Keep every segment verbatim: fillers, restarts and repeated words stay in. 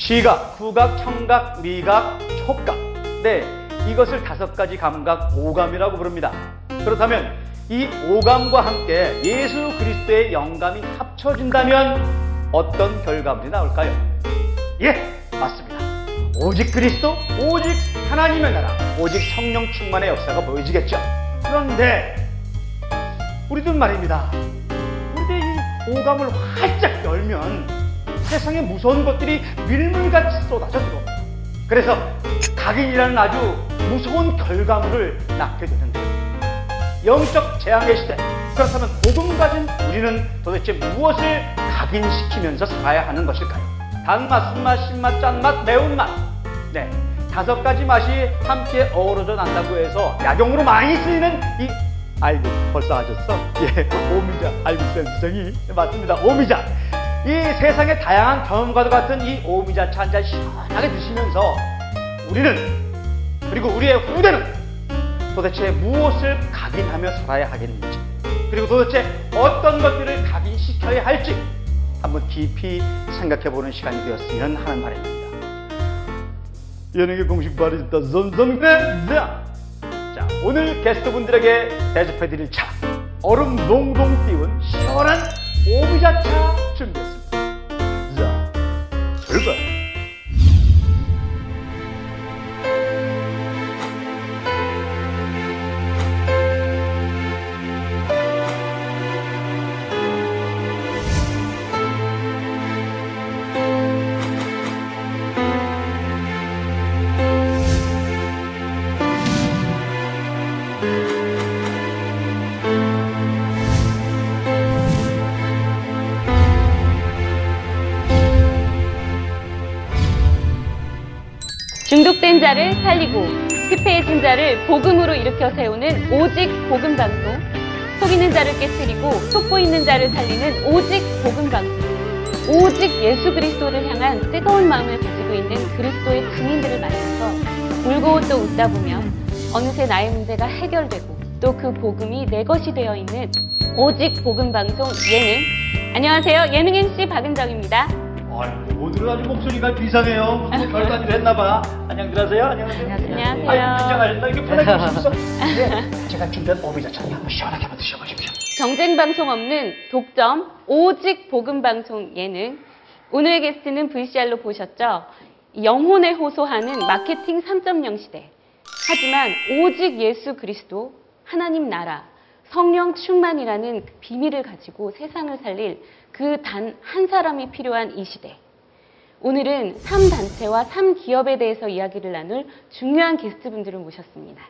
시각, 후각, 청각, 미각, 촉각. 네, 이것을 다섯 가지 감각, 오감이라고 부릅니다. 그렇다면 이 오감과 함께 예수 그리스도의 영감이 합쳐진다면 어떤 결과물이 나올까요? 예, 맞습니다. 오직 그리스도, 오직 하나님의 나라, 오직 성령 충만의 역사가 보여지겠죠. 그런데 우리들 말입니다. 우리들 이 오감을 활짝 열면 세상에 무서운 것들이 밀물같이 쏟아져 들어옵니다. 그래서 각인이라는 아주 무서운 결과물을 낳게 되는데요. 영적 재앙의 시대, 그렇다면 복음 가진 우리는 도대체 무엇을 각인시키면서 살아야 하는 것일까요? 단맛, 쓴맛, 신맛, 짠맛, 매운맛, 네, 다섯 가지 맛이 함께 어우러져 난다고 해서 약용으로 많이 쓰이는 이, 아이고 벌써 아셨어? 예, 오미자, 아이고 센스쟁이, 네, 맞습니다, 오미자. 이 세상의 다양한 경험과도 같은 이 오미자차 한잔 시원하게 드시면서 우리는, 그리고 우리의 후대는 도대체 무엇을 각인하며 살아야 하겠는지, 그리고 도대체 어떤 것들을 각인시켜야 할지 한번 깊이 생각해보는 시간이 되었으면 하는 바람입니다. 예능의 공식 발이 있다. 썸썸자. 자, 오늘 게스트분들에게 대접해드릴 차, 얼음 농동 띄운 시원한 오미자차 준비했습니다. 자, 출발! 중독된 자를 살리고 피폐해진 자를 복음으로 일으켜 세우는 오직 복음 방송. 속이는 자를 깨뜨리고 속고 있는 자를 살리는 오직 복음 방송. 오직 예수 그리스도를 향한 뜨거운 마음을 가지고 있는 그리스도의 증인들을 만나서 울고 또 웃다 보면 어느새 나의 문제가 해결되고 또 그 복음이 내 것이 되어 있는 오직 복음 방송 예능. 안녕하세요, 예능 엠씨 박은정입니다. 아이고, 오늘은 아주 목소리가 비상해요. 무슨 결단을 했나봐. 안녕들 하세요. 안녕하세요. 안녕하세요. 아유, 긴장하셨나? 이렇게 편하게 하셨어? 네, 제가 준비한 오미자차를 한번 시원하게 한번 드셔보십시오. 경쟁 방송 없는 독점, 오직 복음 방송 예능. 오늘의 게스트는 브이씨알로 보셨죠? 영혼에 호소하는 마케팅 삼 점 영 시대. 하지만 오직 예수 그리스도, 하나님 나라, 성령 충만이라는 그 비밀을 가지고 세상을 살릴 그 단 한 사람이 필요한 이 시대. 오늘은 삼 단체와 삼 기업에 대해서 이야기를 나눌 중요한 게스트분들을 모셨습니다.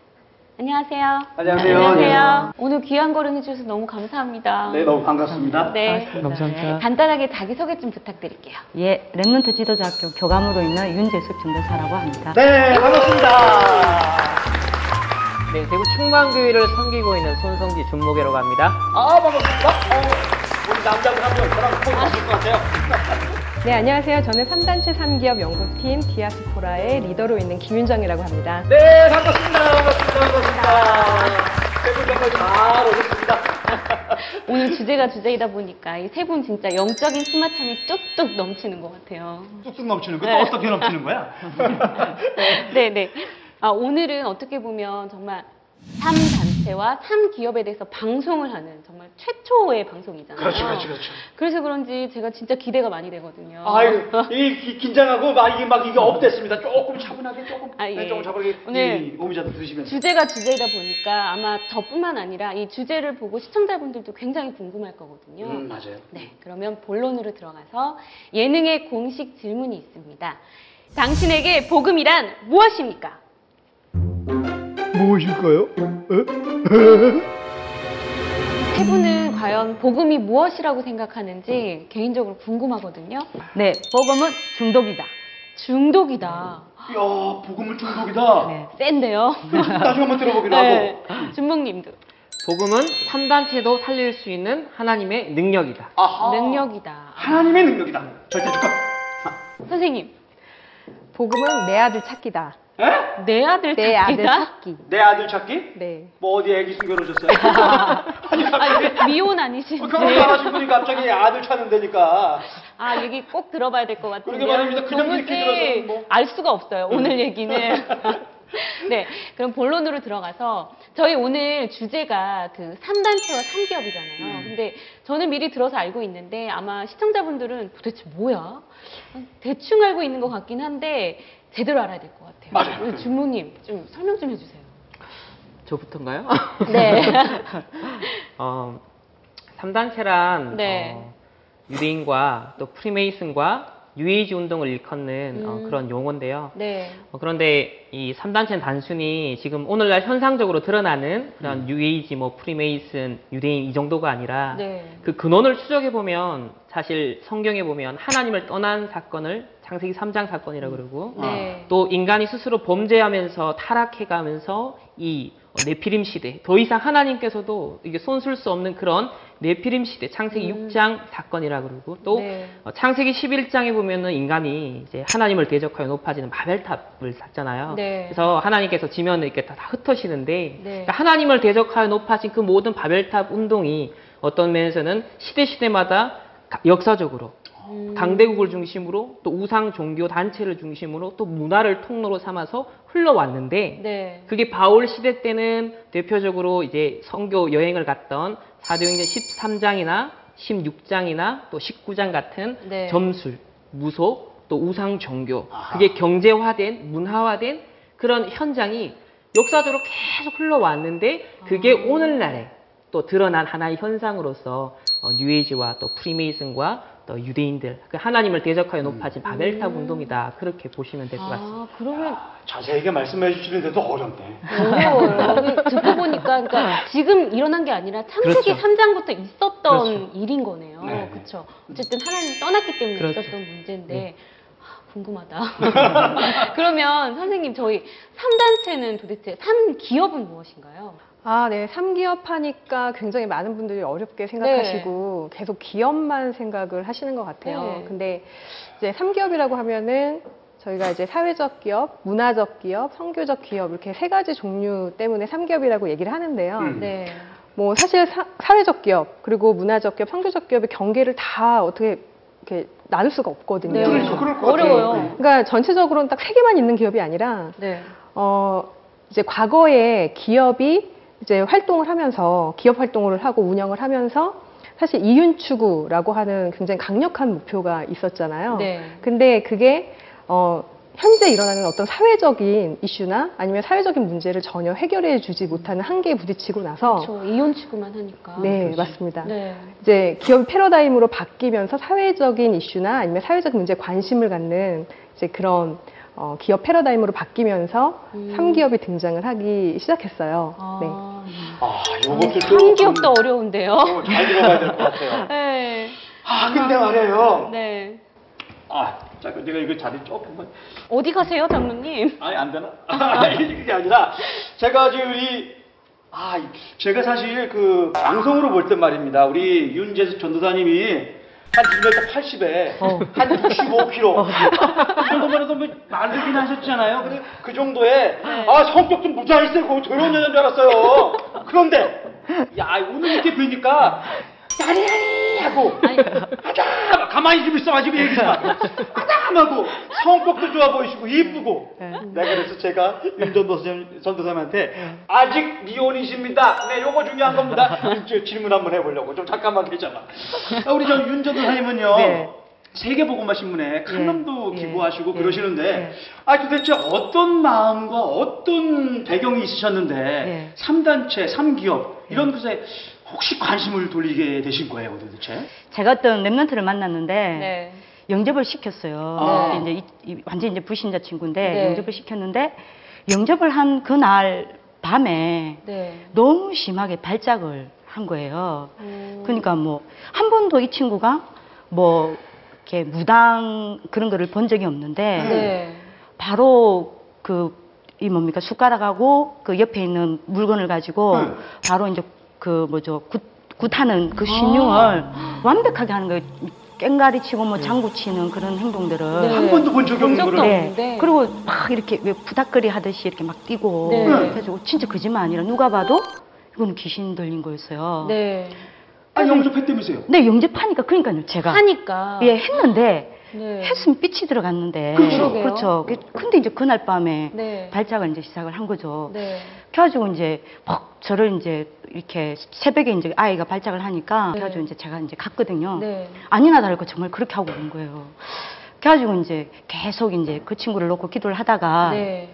안녕하세요. 안녕하세요. 안녕하세요. 오늘 귀한 걸음 해주셔서 너무 감사합니다. 네, 너무 반갑습니다. 네, 반갑습니다. 감사합니다. 네, 간단하게 자기소개 좀 부탁드릴게요. 예, 랩몬트 지도자학교 교감으로 있는 윤재숙 전도사라고 합니다. 네, 반갑습니다. 네, 대구 충만교회를 섬기고 있는 손성기 준목회로 갑니다. 아, 반갑습니다. 어, 우리 남자분 한 명 저랑 포옹 하실 것 같아요. 네, 안녕하세요. 저는 삼 단체 삼 기업 연구팀 디아스포라의 리더로 있는 김윤정이라고 합니다. 네, 반갑습니다. 반갑습니다. 반갑습니다. 대구 정말 잘 오셨습니다. 오늘 주제가 주제이다 보니까 이 세 분 진짜 영적인 스마트함이 뚝뚝 넘치는 것 같아요. 뚝뚝 넘치는 거? 네. 또 어떻게 넘치는 거야? 네, 네. 아, 오늘은 어떻게 보면 정말 삼 단체와 삼 기업에 대해서 방송을 하는 정말 최초의 방송이잖아요. 그렇죠, 그렇죠, 그렇죠. 그래서 그런지 제가 진짜 기대가 많이 되거든요. 아유, 이 긴장하고 막 이게 막 이게 업됐습니다. 조금 차분하게, 조금, 아, 예. 조금 차분하게 오늘 오미자도 드시면서. 주제가 주제이다 보니까 아마 저뿐만 아니라 이 주제를 보고 시청자분들도 굉장히 궁금할 거거든요. 음, 맞아요. 네, 그러면 본론으로 들어가서 예능의 공식 질문이 있습니다. 당신에게 복음이란 무엇입니까? 무엇일까요? 세 분은 과연 복음이 무엇이라고 생각하는지 개인적으로 궁금하거든요. 네, 복음은 중독이다. 중독이다. 이야, 복음은 중독이다. 네, 센데요. 나중에 한번 들어보기로 네. 하고. 준목님도. 복음은 삼 단체도 살릴 수 있는 하나님의 능력이다. 아하. 능력이다. 하나님의 능력이다. 절대 축하. 아. 선생님. 복음은 내 아들 찾기다. 에? 내 아들 찾기다? 내 아들 찾기. 내 아들 찾기? 네. 뭐 어디 애기 숨겨놓으셨어요? 아니, 아니 미혼 아니신지. 그런 거 알아준 분이 갑자기 아들 찾는다니까. 아, 얘기 꼭 들어봐야 될 것 같은데요. 그러게 말입니다. 그냥 이렇게 들어서 뭐. 알 수가 없어요, 오늘 얘기는. 네, 그럼 본론으로 들어가서 저희 오늘 주제가 그 삼 단체와 삼 기업이잖아요. 음. 근데 저는 미리 들어서 알고 있는데 아마 시청자분들은 도대체 뭐야? 대충 알고 있는 것 같긴 한데 제대로 알아야 될 것 같아요. 맞아요. 주무님, 좀 설명 좀 해주세요. 저부터인가요? 네. 어, 삼 단체란 네. 어, 유대인과 또 프리메이슨과 뉴에이지 운동을 일컫는 음. 어, 그런 용어인데요. 네. 어, 그런데 이 삼 단체는 단순히 지금 오늘날 현상적으로 드러나는 그런 음. 뉴에이지, 뭐 프리메이슨, 유대인 이 정도가 아니라 네. 그 근원을 추적해보면 사실 성경에 보면 하나님을 떠난 사건을 창세기 삼 장 사건이라고 그러고 네. 또 인간이 스스로 범죄하면서 타락해가면서 이 네피림 시대, 더 이상 하나님께서도 이게 손쓸 수 없는 그런 네피림 시대, 창세기 음. 육 장 사건이라고 그러고 또 네. 어, 창세기 십일 장에 보면은 인간이 이제 하나님을 대적하여 높아지는 바벨탑을 쌓잖아요. 네. 그래서 하나님께서 지면을 이렇게 다, 다 흩어지는데 네. 그러니까 하나님을 대적하여 높아진 그 모든 바벨탑 운동이 어떤 면에서는 시대 시대마다 역사적으로 음. 강대국을 중심으로 또 우상 종교 단체를 중심으로 또 문화를 통로로 삼아서 흘러왔는데 네. 그게 바울 시대 때는 대표적으로 이제 선교 여행을 갔던 사도행전 십삼 장이나 십육 장이나 또 십구 장 같은 네. 점술, 무속, 또 우상 종교 아하. 그게 경제화된 문화화된 그런 현장이 역사적으로 계속 흘러왔는데 그게 아. 오늘날에 또 드러난 하나의 현상으로서 어, 뉴에이지와 또 프리메이슨과 또 유대인들, 하나님을 대적하여 높아진 바벨탑 음. 운동이다. 그렇게 보시면 될 것 같습니다. 아, 그러면 야, 자세하게 말씀해 주시는데도 어렵네. 어려워요. 듣고 보니까 그러니까 지금 일어난 게 아니라 창세기 그렇죠. 삼 장부터 있었던 그렇죠. 일인 거네요. 네. 그렇죠. 어쨌든 하나님 떠났기 때문에 그렇죠. 있었던 문제인데 네. 아, 궁금하다. 그러면 선생님 저희 삼 단체는 도대체 삼 기업은 무엇인가요? 아, 네. 삼 기업 하니까 굉장히 많은 분들이 어렵게 생각하시고 네. 계속 기업만 생각을 하시는 것 같아요. 네. 근데 이제 삼 기업이라고 하면은 저희가 이제 사회적 기업, 문화적 기업, 선교적 기업 이렇게 세 가지 종류 때문에 삼 기업이라고 얘기를 하는데요. 음. 네. 뭐 사실 사, 사회적 기업, 그리고 문화적 기업, 선교적 기업의 경계를 다 어떻게 이렇게 나눌 수가 없거든요. 네. 그렇죠. 그럴 것 같아요. 어려워요. 그러니까 전체적으로는 딱 세 개만 있는 기업이 아니라 네. 어, 이제 과거에 기업이 이제 활동을 하면서 기업 활동을 하고 운영을 하면서 사실 이윤 추구라고 하는 굉장히 강력한 목표가 있었잖아요. 네. 근데 그게 어 현재 일어나는 어떤 사회적인 이슈나 아니면 사회적인 문제를 전혀 해결해 주지 못하는 한계에 부딪히고 나서 그렇죠. 이윤 추구만 하니까. 네, 그렇지. 맞습니다. 네. 이제 기업 패러다임으로 바뀌면서 사회적인 이슈나 아니면 사회적 문제에 관심을 갖는 이제 그런 어, 기업 패러다임으로 바뀌면서 음. 삼 기업이 등장을 하기 시작했어요. 아, 네. 아, 요것도 삼 기업도 좀, 어려운데요. 어, 잘 들어가야 될 것 같아요. 네. 아, 근데 말이에요. 네. 아, 잠깐 내가 이거 자리 조금만. 어디 가세요, 장로님? 아니, 안 되나? 이게 아니라 제가 지금 이 아, 제가 사실 그 방송으로 볼 때 말입니다. 우리 윤재숙 전도사님이 한 일 미터 팔십에 어. 한 육십오 킬로그램 어. 그 정도만 해도 뭐 만들긴 하셨잖아요. 근데 그 정도에 네. 아 성격 좀 무자했어요. 거기 조용한 여자인 줄 알았어요. 그런데 야 오늘 이렇게 뵈니까 야리야리 하고 아담 가만히 좀 있어 가지고 얘기하지 마. 아담하고 성격도 좋아 보이시고 이쁘고 네. 네, 그래서 제가 윤 전도사님한테 아직 미혼이십니다. 네, 요거 중요한 겁니다. 질문 한번 해보려고 좀 잠깐만 계셔봐. 우리 저 윤 전도사님은요 네. 세계보고마신문에 칼럼도 네. 기부하시고 네. 그러시는데 네. 아 도대체 어떤 마음과 어떤 배경이 있으셨는데 네. 삼 단체, 삼 기업 이런 곳에 혹시 관심을 돌리게 되신 거예요, 도대체? 제가 어떤 랩런트를 만났는데 네. 영접을 시켰어요. 아. 이제 이, 이, 완전 이제 불신자 친구인데 네. 영접을 시켰는데 영접을 한 그날 밤에 네. 너무 심하게 발작을 한 거예요. 음. 그러니까 뭐 한 번도 이 친구가 뭐 이렇게 무당 그런 거를 본 적이 없는데 네. 바로 그 이 뭡니까 숟가락하고 그 옆에 있는 물건을 가지고 음. 바로 이제 그 뭐죠 굿, 굿하는 그 신용을 아. 완벽하게 하는 거예요. 깽가리 치고 뭐 장구 치는 그런 행동들을 네. 한 번도 본 적이 없는 거를 네. 그리고 막 이렇게 왜 부닥거리 하듯이 이렇게 막 뛰고 네. 해가지고 진짜 거짓말 아니라 누가 봐도 대부분 귀신 들린 거였어요. 네. 아, 영접했다면서요? 네, 영접하니까. 그러니까요, 제가. 하니까. 예, 했는데. 네. 했으면 삐치 들어갔는데. 그렇죠. 그렇죠. 근데 이제 그날 밤에 네. 발작을 이제 시작을 한 거죠. 네. 그래가지고 이제 막 저를 이제 이렇게 새벽에 이제 아이가 발작을 하니까 네. 그래가지고 이제 제가 이제 갔거든요. 네. 아니나 다를까 정말 그렇게 하고 온 거예요. 그래가지고 이제 계속 이제 그 친구를 놓고 기도를 하다가 네.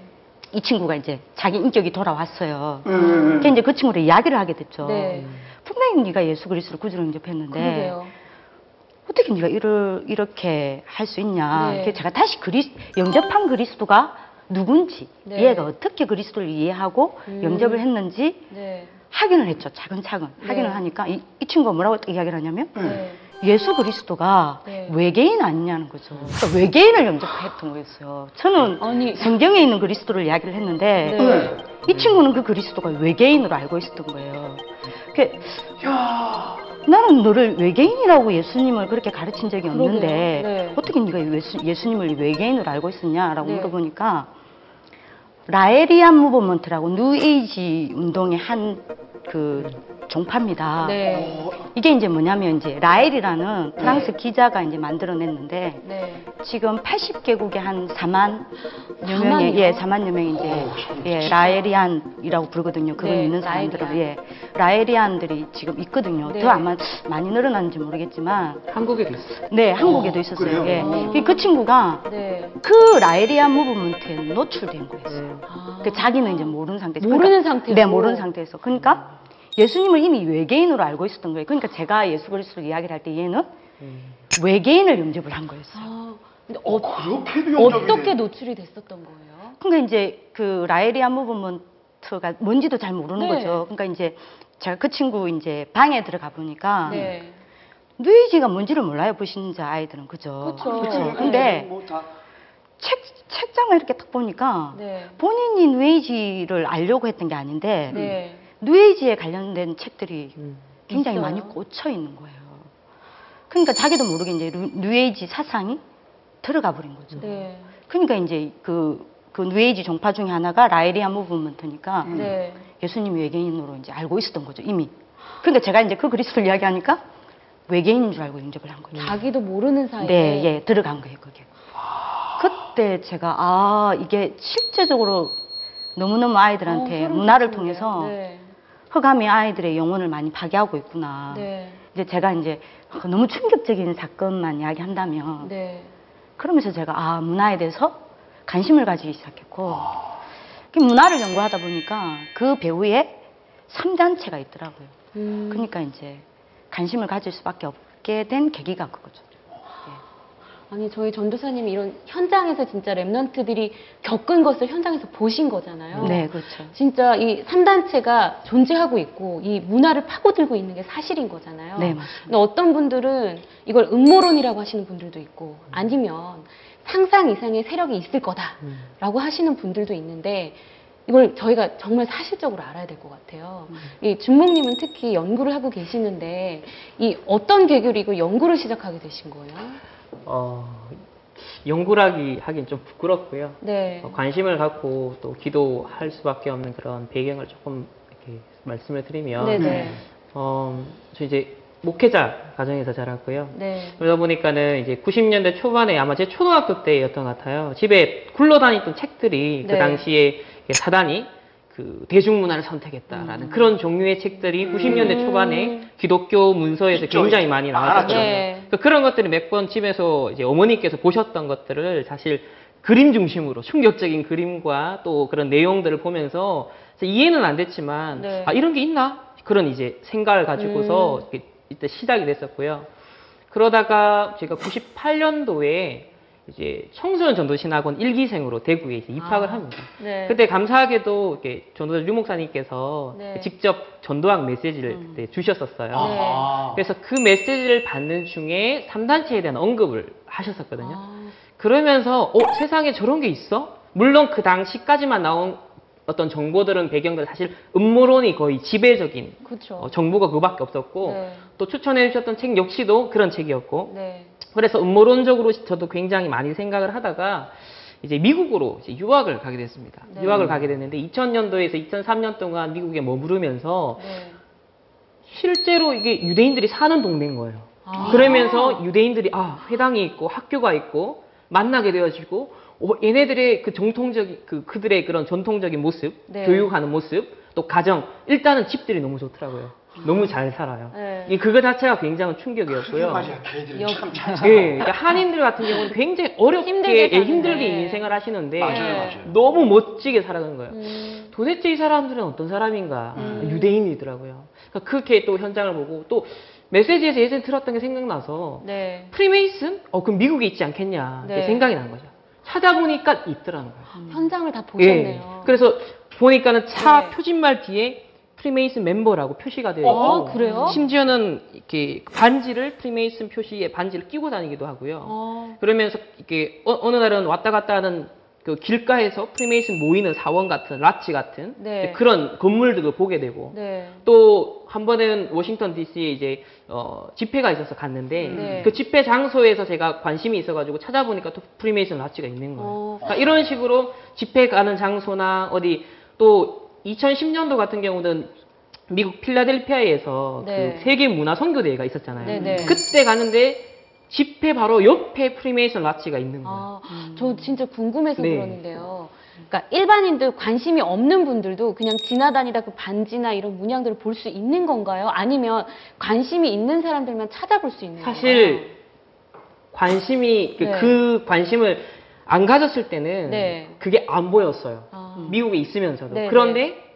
이 친구가 이제 자기 인격이 돌아왔어요. 음, 음. 그래서 이제 그 친구를 이야기를 하게 됐죠. 네. 분명히 네가 예수 그리스도를 구주로 영접했는데. 그러게요. 어떻게 네가 이를, 이렇게 할 수 있냐. 네. 제가 다시 그리스, 영접한 그리스도가 누군지, 네. 얘가 어떻게 그리스도를 이해하고 음. 영접을 했는지 네. 확인을 했죠. 차근차근. 네. 확인을 하니까 이, 이 친구가 뭐라고 이야기를 하냐면 네. 예수 그리스도가 네. 외계인 아니냐는 거죠. 그러니까 외계인을 영접했던 거였어요. 저는 아니. 성경에 있는 그리스도를 이야기를 했는데 네. 이 친구는 그 그리스도가 외계인으로 알고 있었던 거예요. 그게, 야. 나는 너를 외계인이라고 예수님을 그렇게 가르친 적이 없는데 네. 어떻게 네가 예수, 예수님을 외계인으로 알고 있었냐라고 네. 물어보니까 라에리안 무브먼트라고 뉴 에이지 운동의 한 그 종파입니다. 네. 이게 이제 뭐냐면 이제 라엘이라는 프랑스 네. 기자가 이제 만들어냈는데 네. 지금 팔십 개국에 한 사만여 명이 예, 사만여 명이 이제 오, 예, 라엘이안이라고 부르거든요. 그걸 네, 있는 사람들은 라에리안. 예, 라엘이안들이 지금 있거든요. 네. 더 아마 많이 늘어났는지 모르겠지만 한국에도 있어요. 네, 한국에도 오, 있었어요. 그래요? 예. 그 친구가 네. 그 라엘이안 무브먼트에 노출된 거였어요. 아. 그 자기는 이제 모르는 상태에서 모르는 그러니까, 상태에서 네, 모르는 상태에서 그러니까. 예수님을 이미 외계인으로 알고 있었던 거예요. 그러니까 제가 예수 그리스도 이야기를 할 때 얘는 음. 외계인을 영접을 한 거였어요. 아, 근데 어, 그렇게도 어떻게 노출이 됐었던 거예요? 그러니까 이제 그 라에리안 무브먼트가 뭔지도 잘 모르는 네. 거죠. 그러니까 이제 제가 그 친구 이제 방에 들어가 보니까 네. 뉴에이지가 뭔지를 몰라요. 보신자 아이들은 그죠. 그렇죠. 근데 뭐 다... 책 책장을 이렇게 딱 보니까 네. 본인이 뉴에이지를 알려고 했던 게 아닌데. 네. 뉴에이지에 관련된 책들이 음. 굉장히 있어요? 많이 꽂혀 있는 거예요. 그러니까 자기도 모르게 이제 뉴에이지 사상이 들어가 버린 거죠. 네. 그러니까 이제 그, 그 뉴에이지 종파 중에 하나가 라에리안 무브먼트니까 네. 예수님 외계인으로 이제 알고 있었던 거죠, 이미. 그러니까 제가 이제 그 그리스도를 이야기하니까 외계인인 줄 알고 인접을 한 거예요. 자기도 모르는 사이에. 네, 예, 들어간 거예요, 그게. 아... 그때 제가, 아, 이게 실제적으로 너무너무 아이들한테 어, 문화를 같은데요. 통해서 네. 허감이 아이들의 영혼을 많이 파괴하고 있구나. 네. 이제 제가 이제 너무 충격적인 사건만 이야기한다면 네. 그러면서 제가 아 문화에 대해서 관심을 가지기 시작했고 아. 문화를 연구하다 보니까 그 배우의 삼 단체가 있더라고요. 음. 그러니까 이제 관심을 가질 수밖에 없게 된 계기가 그거죠. 아니 저희 전도사님이 이런 현장에서 진짜 렘넌트들이 겪은 것을 현장에서 보신 거잖아요. 네, 그렇죠. 진짜 이 삼 단체가 존재하고 있고 이 문화를 파고들고 있는 게 사실인 거잖아요. 네, 맞습니다. 근데 어떤 분들은 이걸 음모론이라고 하시는 분들도 있고 아니면 상상 이상의 세력이 있을 거다라고 하시는 분들도 있는데 이걸 저희가 정말 사실적으로 알아야 될 것 같아요. 음. 이 준목님은 특히 연구를 하고 계시는데 이 어떤 계기로 이걸 연구를 시작하게 되신 거예요? 어, 연구라기 하긴 좀 부끄럽고요. 네. 어, 관심을 갖고 또 기도할 수밖에 없는 그런 배경을 조금 이렇게 말씀을 드리면, 네네. 어, 저 이제 목회자 가정에서 자랐고요. 네. 그러다 보니까는 이제 구십 년대 초반에 아마 제 초등학교 때였던 것 같아요. 집에 굴러다니던 책들이 네. 그 당시에 사단이 그 대중문화를 선택했다라는 음. 그런 종류의 책들이 구십 년대 초반에 기독교 문서에서 있죠. 굉장히 많이 나왔었거든요. 네. 그러니까 그런 것들을 몇 번 집에서 이제 어머니께서 보셨던 것들을 사실 그림 중심으로 충격적인 그림과 또 그런 내용들을 보면서 이해는 안 됐지만 네. 아 이런 게 있나? 그런 이제 생각을 가지고서 음. 이때 시작이 됐었고요. 그러다가 제가 구십팔 년도에 이제 청소년 전도신학원 일 기생으로 대구에 이제 입학을 아, 합니다. 네. 그때 감사하게도 이렇게 전도사 류 목사님께서 네. 직접 전도학 메시지를 음. 그때 주셨었어요. 아. 그래서 그 메시지를 받는 중에 삼 단체에 대한 언급을 하셨었거든요. 아. 그러면서 어, 세상에 저런 게 있어? 물론 그 당시까지만 나온 어떤 정보들은 배경들 사실 음모론이 거의 지배적인 어, 정보가 그거밖에 없었고 네. 또 추천해 주셨던 책 역시도 그런 책이었고 네. 그래서 음모론적으로 저도 굉장히 많이 생각을 하다가 이제 미국으로 이제 유학을 가게 됐습니다. 네. 유학을 가게 됐는데 이천 년도에서 이천삼 년 동안 미국에 머무르면서 네. 실제로 이게 유대인들이 사는 동네인 거예요. 아. 그러면서 유대인들이 아 회당이 있고 학교가 있고 만나게 되어지고 어, 얘네들의 그 정통적인 그 그들의 그런 전통적인 모습, 네. 교육하는 모습, 또 가정 일단은 집들이 너무 좋더라고요. 너무 잘 살아요. 네. 그거 자체가 굉장한 충격이었고요. 참 잘 살아요. 네, 그러니까 한인들 같은 경우는 굉장히 어렵게 힘들게, 예, 힘들게 인생을 하시는데 맞아요, 맞아요. 너무 멋지게 살아가는 거예요. 음. 도대체 이 사람들은 어떤 사람인가? 음. 유대인이더라고요. 그러니까 그렇게 또 현장을 보고 또 메시지에서 예전에 들었던 게 생각나서 네. 프리메이슨? 어, 그럼 미국에 있지 않겠냐? 네. 생각이 난 거죠. 찾아보니까 있더라는 거예요. 음. 현장을 다 보셨네요. 예. 그래서 보니까는 차 네. 표진말 뒤에 프리메이슨 멤버라고 표시가 되어 있고, 아, 그래요? 심지어는 이렇게 반지를 프리메이슨 표시에 반지를 끼고 다니기도 하고요. 아. 그러면서 이렇게 어, 어느 날은 왔다 갔다 하는 그 길가에서 프리메이슨 모이는 사원 같은 라치 같은 네. 그런 건물들도 보게 되고 네. 또 한 번은 워싱턴 디씨에 이제 어, 집회가 있어서 갔는데 네. 그 집회 장소에서 제가 관심이 있어가지고 찾아보니까 또 프리메이슨 라치가 있는 거예요. 어. 그러니까 이런 식으로 집회 가는 장소나 어디 또 이천십 년도 같은 경우는 미국 필라델피아에서 네. 그 세계 문화 선교대회가 있었잖아요. 네, 네. 그때 가는데 집회 바로 옆에 프리메이슨 라치가 있는 거예요. 아, 음. 저 진짜 궁금해서 네. 그러는데요. 그러니까 일반인들 관심이 없는 분들도 그냥 지나다니다 그 반지나 이런 문양들을 볼 수 있는 건가요? 아니면 관심이 있는 사람들만 찾아볼 수 있는 건가요? 사실 관심이 그, 네. 그 관심을 안 가졌을 때는 네. 그게 안 보였어요. 아. 미국에 있으면서도. 네네. 그런데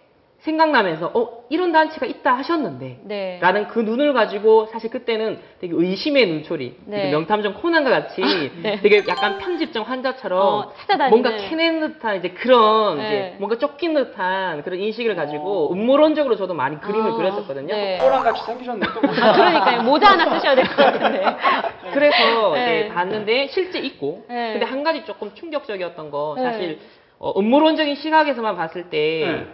생각나면서 어 이런 단체가 있다 하셨는데 네. 라는 그 눈을 가지고 사실 그때는 되게 의심의 눈초리 네. 명탐정 코난과 같이 네. 되게 약간 편집증 환자처럼 어, 뭔가 캐낸 듯한 이제 그런 네. 이제 뭔가 쫓긴 듯한 그런 인식을 가지고 음모론적으로 저도 많이 그림을 어. 그렸었거든요. 네. 코난 같이 생기셨네. 아, 그러니까요. 모자 하나 쓰셔야 될 것 같은데. 그래서 네. 네, 봤는데 실제 있고 네. 근데 한 가지 조금 충격적이었던 거 사실 네. 어, 음모론적인 시각에서만 봤을 때 네.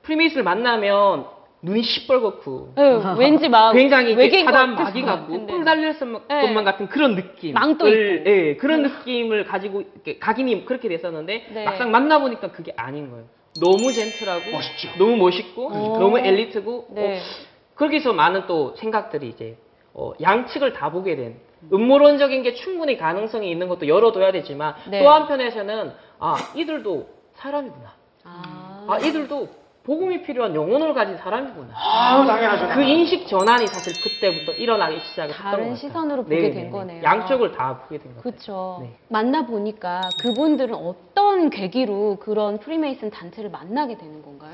프리메이슨을 만나면 눈이 시뻘겋고 네, 왠지 막 굉장히 사단 마귀 같고 뿔 달릴 것만 같은 그런 느낌 망토 있고 네, 그런 네. 느낌을 가지고 이렇게 각인이 그렇게 됐었는데 네. 막상 만나보니까 그게 아닌 거예요. 너무 젠틀하고 멋있죠. 너무 멋있고 오. 너무 엘리트고 네. 어, 그렇게 해서 많은 또 생각들이 이제 어, 양측을 다 보게 된 음모론적인 게 충분히 가능성이 있는 것도 열어둬야 되지만 네. 또 한편에서는 아 이들도 사람이구나. 아, 아 이들도 복음이 필요한 영혼을 가진 사람이구나. 아 당연하죠. 그 인식 전환이 사실 그때부터 일어나기 시작했던 것 같아요. 다른 시선으로 보게 네, 된 네, 거네요. 양쪽을 다 보게 된 거예요. 그렇죠. 네. 만나 보니까 그분들은 어떤 계기로 그런 프리메이슨 단체를 만나게 되는 건가요?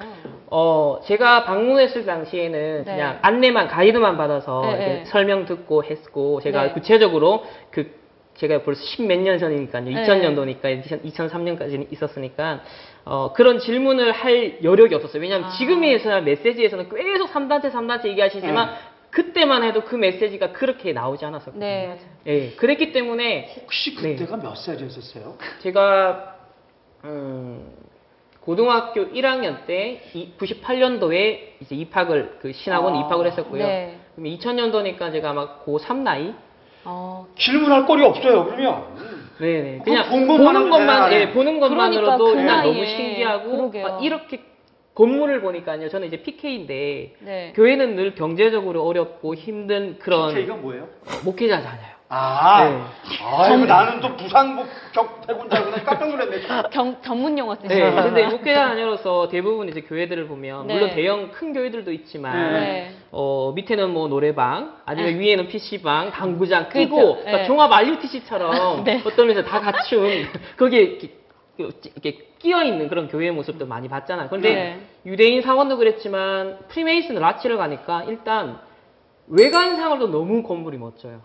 어 제가 방문했을 당시에는 네. 그냥 안내만 가이드만 받아서 네, 네. 설명 듣고 했고 제가 네. 구체적으로 그 제가 벌써 십몇 년 전이니까요. 이천 년도니까 이천삼 년까지는 있었으니까 어, 그런 질문을 할 여력이 없었어요. 왜냐하면 아. 지금에서야 메시지에서는 계속 삼 단체 삼 단체 얘기하시지만 네. 그때만 해도 그 메시지가 그렇게 나오지 않았었거든요. 네. 네. 그랬기 때문에 혹시 그때가 네. 몇 살이었었어요? 제가 음, 고등학교 일 학년 때 구십팔 년도에 이제 입학을 그 신학원 아. 입학을 했었고요. 네. 그럼 이천 년도니까 제가 아마 고삼 나이. 어... 질문할 거리 없어요. 그러면 네네 그냥 본 보는 것만 예, 보는 것만으로도 그러니까 일단 너무 신기하고 막 이렇게 건물을 보니까요. 저는 이제 피케이인데 네. 교회는 늘 경제적으로 어렵고 힘든 그런 피케이가 뭐예요? 어, 목회자잖아요. 아, 네. 아 정, 나는 또 부산복 격대군자구나 깜짝 놀랐네. 경, 전문 용어 쓰시네요. 네, 근데 목회자 자녀로서 대부분 이제 교회들을 보면 네. 물론 대형 큰 교회들도 있지만 네. 어, 밑에는 뭐 노래방 아니면 네. 위에는 피씨방, 당구장 끄고 그렇죠. 그러니까 네. 종합 알유티씨처럼 네. 어떤 면에서 다 갖춘 거기에 이렇게, 이렇게 끼어 있는 그런 교회의 모습도 많이 봤잖아요. 근데 네. 유대인 사원도 그랬지만 프리메이슨 라치를 가니까 일단 외관상으로도 너무 건물이 멋져요.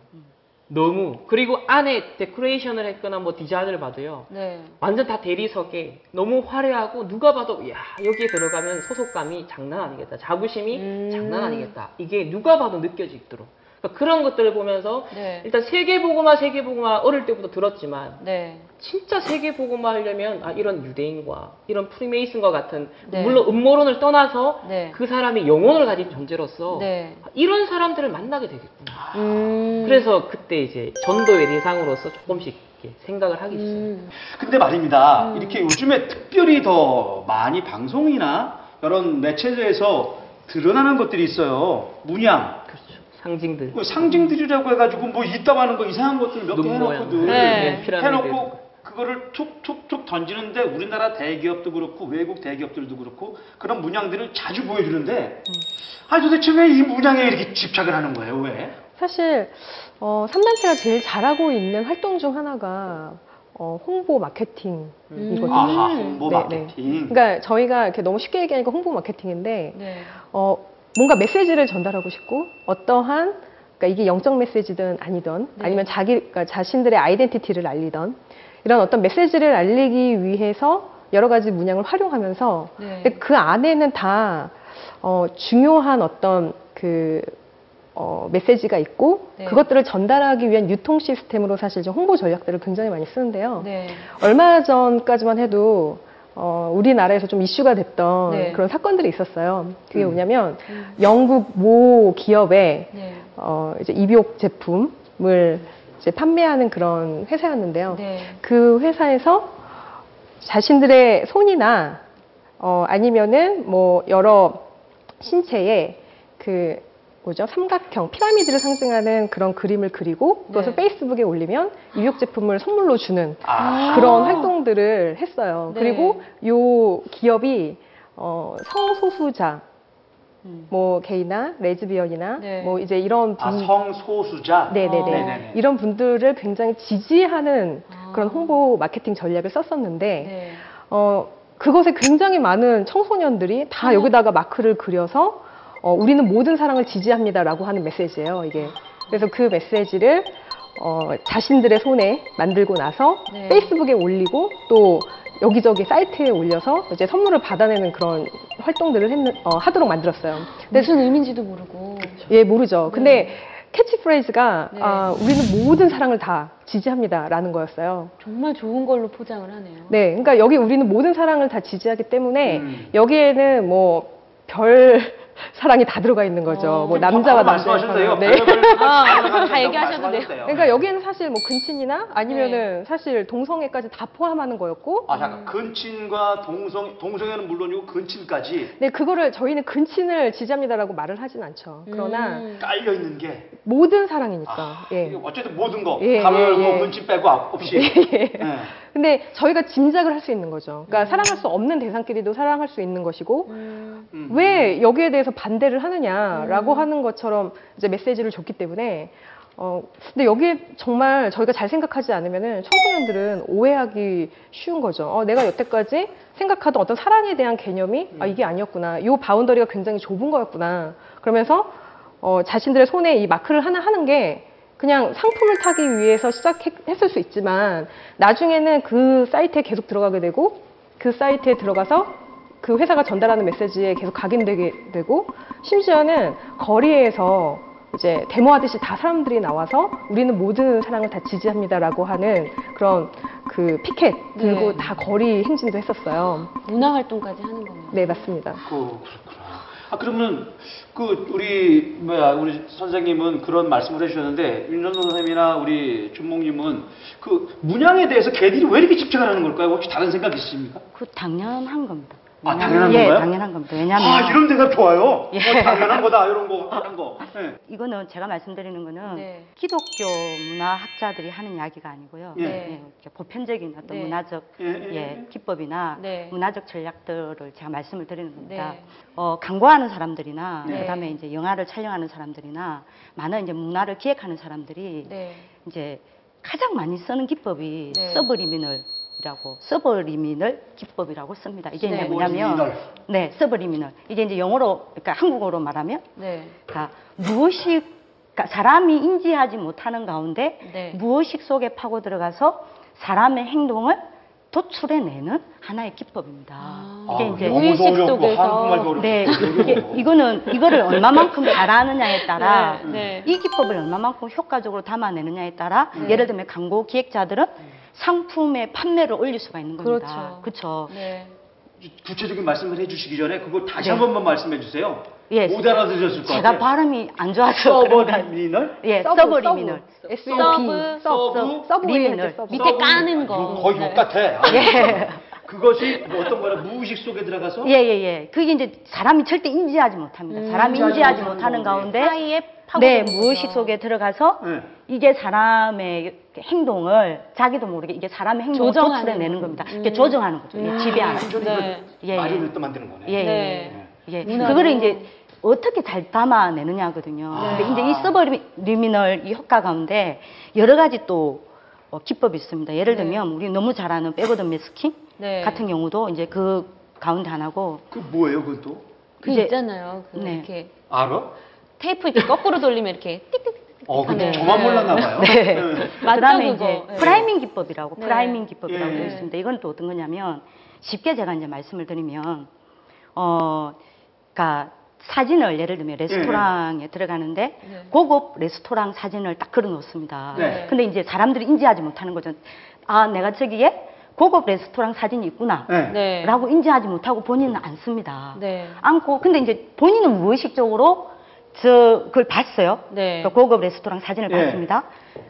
너무. 그리고 안에 데코레이션을 했거나 뭐 디자인을 봐도요. 네. 완전 다 대리석에 너무 화려하고 누가 봐도 야 여기에 들어가면 소속감이 장난 아니겠다. 자부심이 음. 장난 아니겠다. 이게 누가 봐도 느껴지도록. 그러니까 그런 것들을 보면서 네. 일단 세계보고마 세계보고마 어릴 때부터 들었지만 네. 진짜 세계보고마 하려면 아, 이런 유대인과 이런 프리메이슨과 같은 네. 물론 음모론을 떠나서 네. 그 사람이 영혼을 가진 존재로서 네. 이런 사람들을 만나게 되겠구나. 음. 그래서 그때 이제 전도의 대상으로서 조금씩 생각을 하기 시작해요. 음. 근데 말입니다. 음. 이렇게 요즘에 특별히 더 많이 방송이나 이런 매체에서 드러나는 것들이 있어요. 문양. 그렇죠. 상징들. 그 상징들이라고 해가지고 뭐 있다고 하는 거 이상한 것들 몇 개 해놓거든. 네. 네. 해놓고 그거를 툭툭툭 던지는데 우리나라 대기업도 그렇고 외국 대기업들도 그렇고 그런 문양들을 자주 보여주는데 음. 아니 도대체 왜 이 문양에 이렇게 집착을 하는 거예요? 왜? 사실 어, 삼 단체가 제일 잘하고 있는 활동 중 하나가 어, 홍보 마케팅이거든요. 음. 아하, 홍보 네, 마케팅. 네. 그러니까 저희가 이렇게 너무 쉽게 얘기하니까 홍보 마케팅인데 네. 어, 뭔가 메시지를 전달하고 싶고 어떠한 그러니까 이게 영적 메시지든 아니든 네. 아니면 자기 그러니까 자신들의 아이덴티티를 알리던 이런 어떤 메시지를 알리기 위해서 여러 가지 문양을 활용하면서 네. 근데 그 안에는 다 어, 중요한 어떤 그 어, 메시지가 있고 네. 그것들을 전달하기 위한 유통 시스템으로 사실 홍보 전략들을 굉장히 많이 쓰는데요. 네. 얼마 전까지만 해도 어, 우리나라에서 좀 이슈가 됐던 네. 그런 사건들이 있었어요. 그게 음. 뭐냐면 음. 영국 모 기업의 네. 어, 이제 입욕 제품을 이제 판매하는 그런 회사였는데요. 네. 그 회사에서 자신들의 손이나 어, 아니면은 뭐 여러 신체에 그 뭐죠? 삼각형, 피라미드를 상징하는 그런 그림을 그리고 그것을 네. 페이스북에 올리면 입욕 제품을 선물로 주는 아~ 그런 활동들을 했어요. 네. 그리고 요 기업이 어, 성소수자, 음. 뭐 게이나 레즈비언이나 네. 뭐 이제 이런 분... 아, 성소수자? 네네네. 네네네. 이런 분들을 굉장히 지지하는 아~ 그런 홍보 마케팅 전략을 썼었는데 네. 어, 그것에 굉장히 많은 청소년들이 다 음. 여기다가 마크를 그려서 어, 우리는 모든 사랑을 지지합니다라고 하는 메시지예요, 이게. 그래서 그 메시지를 어, 자신들의 손에 만들고 나서 네. 페이스북에 올리고 또 여기저기 사이트에 올려서 이제 선물을 받아내는 그런 활동들을 했는, 어, 하도록 만들었어요. 근데, 무슨 의미인지도 모르고. 그렇죠. 예, 모르죠. 근데 네. 캐치프레이즈가 네. 아, 우리는 모든 사랑을 다 지지합니다라는 거였어요. 정말 좋은 걸로 포장을 하네요. 네, 그러니까 여기 우리는 모든 사랑을 다 지지하기 때문에 음. 여기에는 뭐 별... 사랑이 다 들어가 있는 거죠. 어. 뭐 남자와 남자. 네. 아, 다 얘기하셔도 돼요. 그러니까 여기에는 사실 뭐 근친이나 아니면은 네. 사실 동성애까지 다 포함하는 거였고. 아 잠깐. 근친과 동성 동성애는 물론이고 근친까지. 네, 그거를 저희는 근친을 지지합니다라고 말을 하진 않죠. 그러나 음. 깔려 있는 게 모든 사랑이니까. 아, 예. 어쨌든 모든 거. 예, 가별 예, 예. 뭐 근친 빼고 없이. 예, 예. 예. 근데 저희가 짐작을 할 수 있는 거죠. 그러니까 음. 사랑할 수 없는 대상끼리도 사랑할 수 있는 것이고 음. 왜 여기에 대해서 반대를 하느냐라고 음. 하는 것처럼 이제 메시지를 줬기 때문에 어 근데 여기에 정말 저희가 잘 생각하지 않으면은 청소년들은 오해하기 쉬운 거죠. 어 내가 여태까지 생각하던 어떤 사랑에 대한 개념이 음. 아 이게 아니었구나. 요 바운더리가 굉장히 좁은 거였구나. 그러면서 어 자신들의 손에 이 마크를 하나 하는 게 그냥 상품을 타기 위해서 시작했을 수 있지만 나중에는 그 사이트에 계속 들어가게 되고 그 사이트에 들어가서 그 회사가 전달하는 메시지에 계속 각인되게 되고 심지어는 거리에서 이제 데모하듯이 다 사람들이 나와서 우리는 모든 사랑을 다 지지합니다라고 하는 그런 그 피켓 들고 네. 다 거리 행진도 했었어요. 문화 활동까지 하는 거네요. 네, 맞습니다. 어, 그렇구나. 아 그러면 그 우리 뭐야 우리 선생님은 그런 말씀을 해주셨는데 윤전 선생님이나 우리 준목님은 그 문양에 대해서 걔들이 왜 이렇게 집착하는 걸까요? 혹시 다른 생각 있으십니까? 그 당연한 겁니다. 아 당연한 거예요? 예, 당연한 겁니다. 왜냐면 아 이런 데가 좋아요. 예. 어, 당연한 거다 이런 거 하는 거. 네. 이거는 제가 말씀드리는 거는 네. 기독교 문화학자들이 하는 이야기가 아니고요. 예. 네. 예, 보편적인 어떤 네. 문화적 예. 예, 기법이나 네. 문화적 전략들을 제가 말씀을 드리는 겁니다. 네. 어, 광고하는 사람들이나 네. 그다음에 이제 영화를 촬영하는 사람들이나 많은 이제 문화를 기획하는 사람들이 네. 이제 가장 많이 쓰는 기법이 네. 서브리미널. 라고 서브리미널 기법이라고 씁니다. 이게 네. 뭐냐면 네, 서브리미널. 이게 이제 영어로 그러니까 한국어로 말하면 네. 그러니까 무의식 그러니까 사람이 인지하지 못하는 가운데 네. 무의식 속에 파고 들어가서 사람의 행동을 도출해내는 하나의 기법입니다. 아, 이게 이제 무의식 속에서 네, 이게, 이거는 이거를 얼마만큼 잘하느냐에 따라 네, 네. 이 기법을 얼마만큼 효과적으로 담아내느냐에 따라 네. 예를 들면 광고 기획자들은 상품의 판매를 올릴 수가 있는 겁니다. 그렇죠. 그렇죠. 네. 구체적인 말씀을 해주시기 전에 그걸 다시 네. 한 번만 말씀해 주세요. 예, 못 알아들으셨을 것 같아요. 제가 발음이 안 좋아서. 서브리미널? 예, 서브리미널. 서브, 서브, 서브리미널. 밑에 까는 거. 거의 욕 같아. 예. 그것이 뭐 어떤 거라 무의식 속에 들어가서? 예, 예, 예. 그게 이제 사람이 절대 인지하지 못합니다. 음, 사람이 인지하지 못하는 가운데. 사이에 파고 네, 무의식 속에 들어가서 네. 이게 사람의 행동을 자기도 모르게 이게 사람의 행동을 조절해내는 겁니다. 음. 이게 조정하는 거죠. 음. 지배하는 거죠. 네. 예. 말을 또 만드는 거네. 예, 예. 네. 예. 그거를 이제 어떻게 잘 담아내느냐거든요. 아. 근데 이제 이 서브리미널 이 효과 가운데 여러 가지 또 어, 기법이 있습니다. 예를 네. 들면 우리 너무 잘 아는 백워드 매스킹 네. 같은 경우도 이제 그 가운데 하나고. 그 뭐예요, 그건 또? 그 있잖아요. 그 네. 이렇게 알아? 테이프 이제 거꾸로 돌리면 이렇게 띡띡. 어, 근데 네. 저만 몰랐나 봐요. 네. 네. 그다음에 이제 네. 프라이밍 기법이라고 네. 프라이밍 기법이라고 되어 네. 있습니다. 이건 또 어떤 거냐면 쉽게 제가 이제 말씀을 드리면 어. 그러니까 사진을 예를 들면 레스토랑에 네. 들어가는데 네. 고급 레스토랑 사진을 딱 걸어놓습니다. 네. 근데 이제 사람들이 인지하지 못하는 거죠. 아, 내가 저기에 고급 레스토랑 사진이 있구나 네. 라고 인지하지 못하고 본인은 안 씁니다. 네. 않고 근데 이제 본인은 무의식적으로 저 그걸 봤어요. 네. 그 고급 레스토랑 사진을 네. 봤습니다.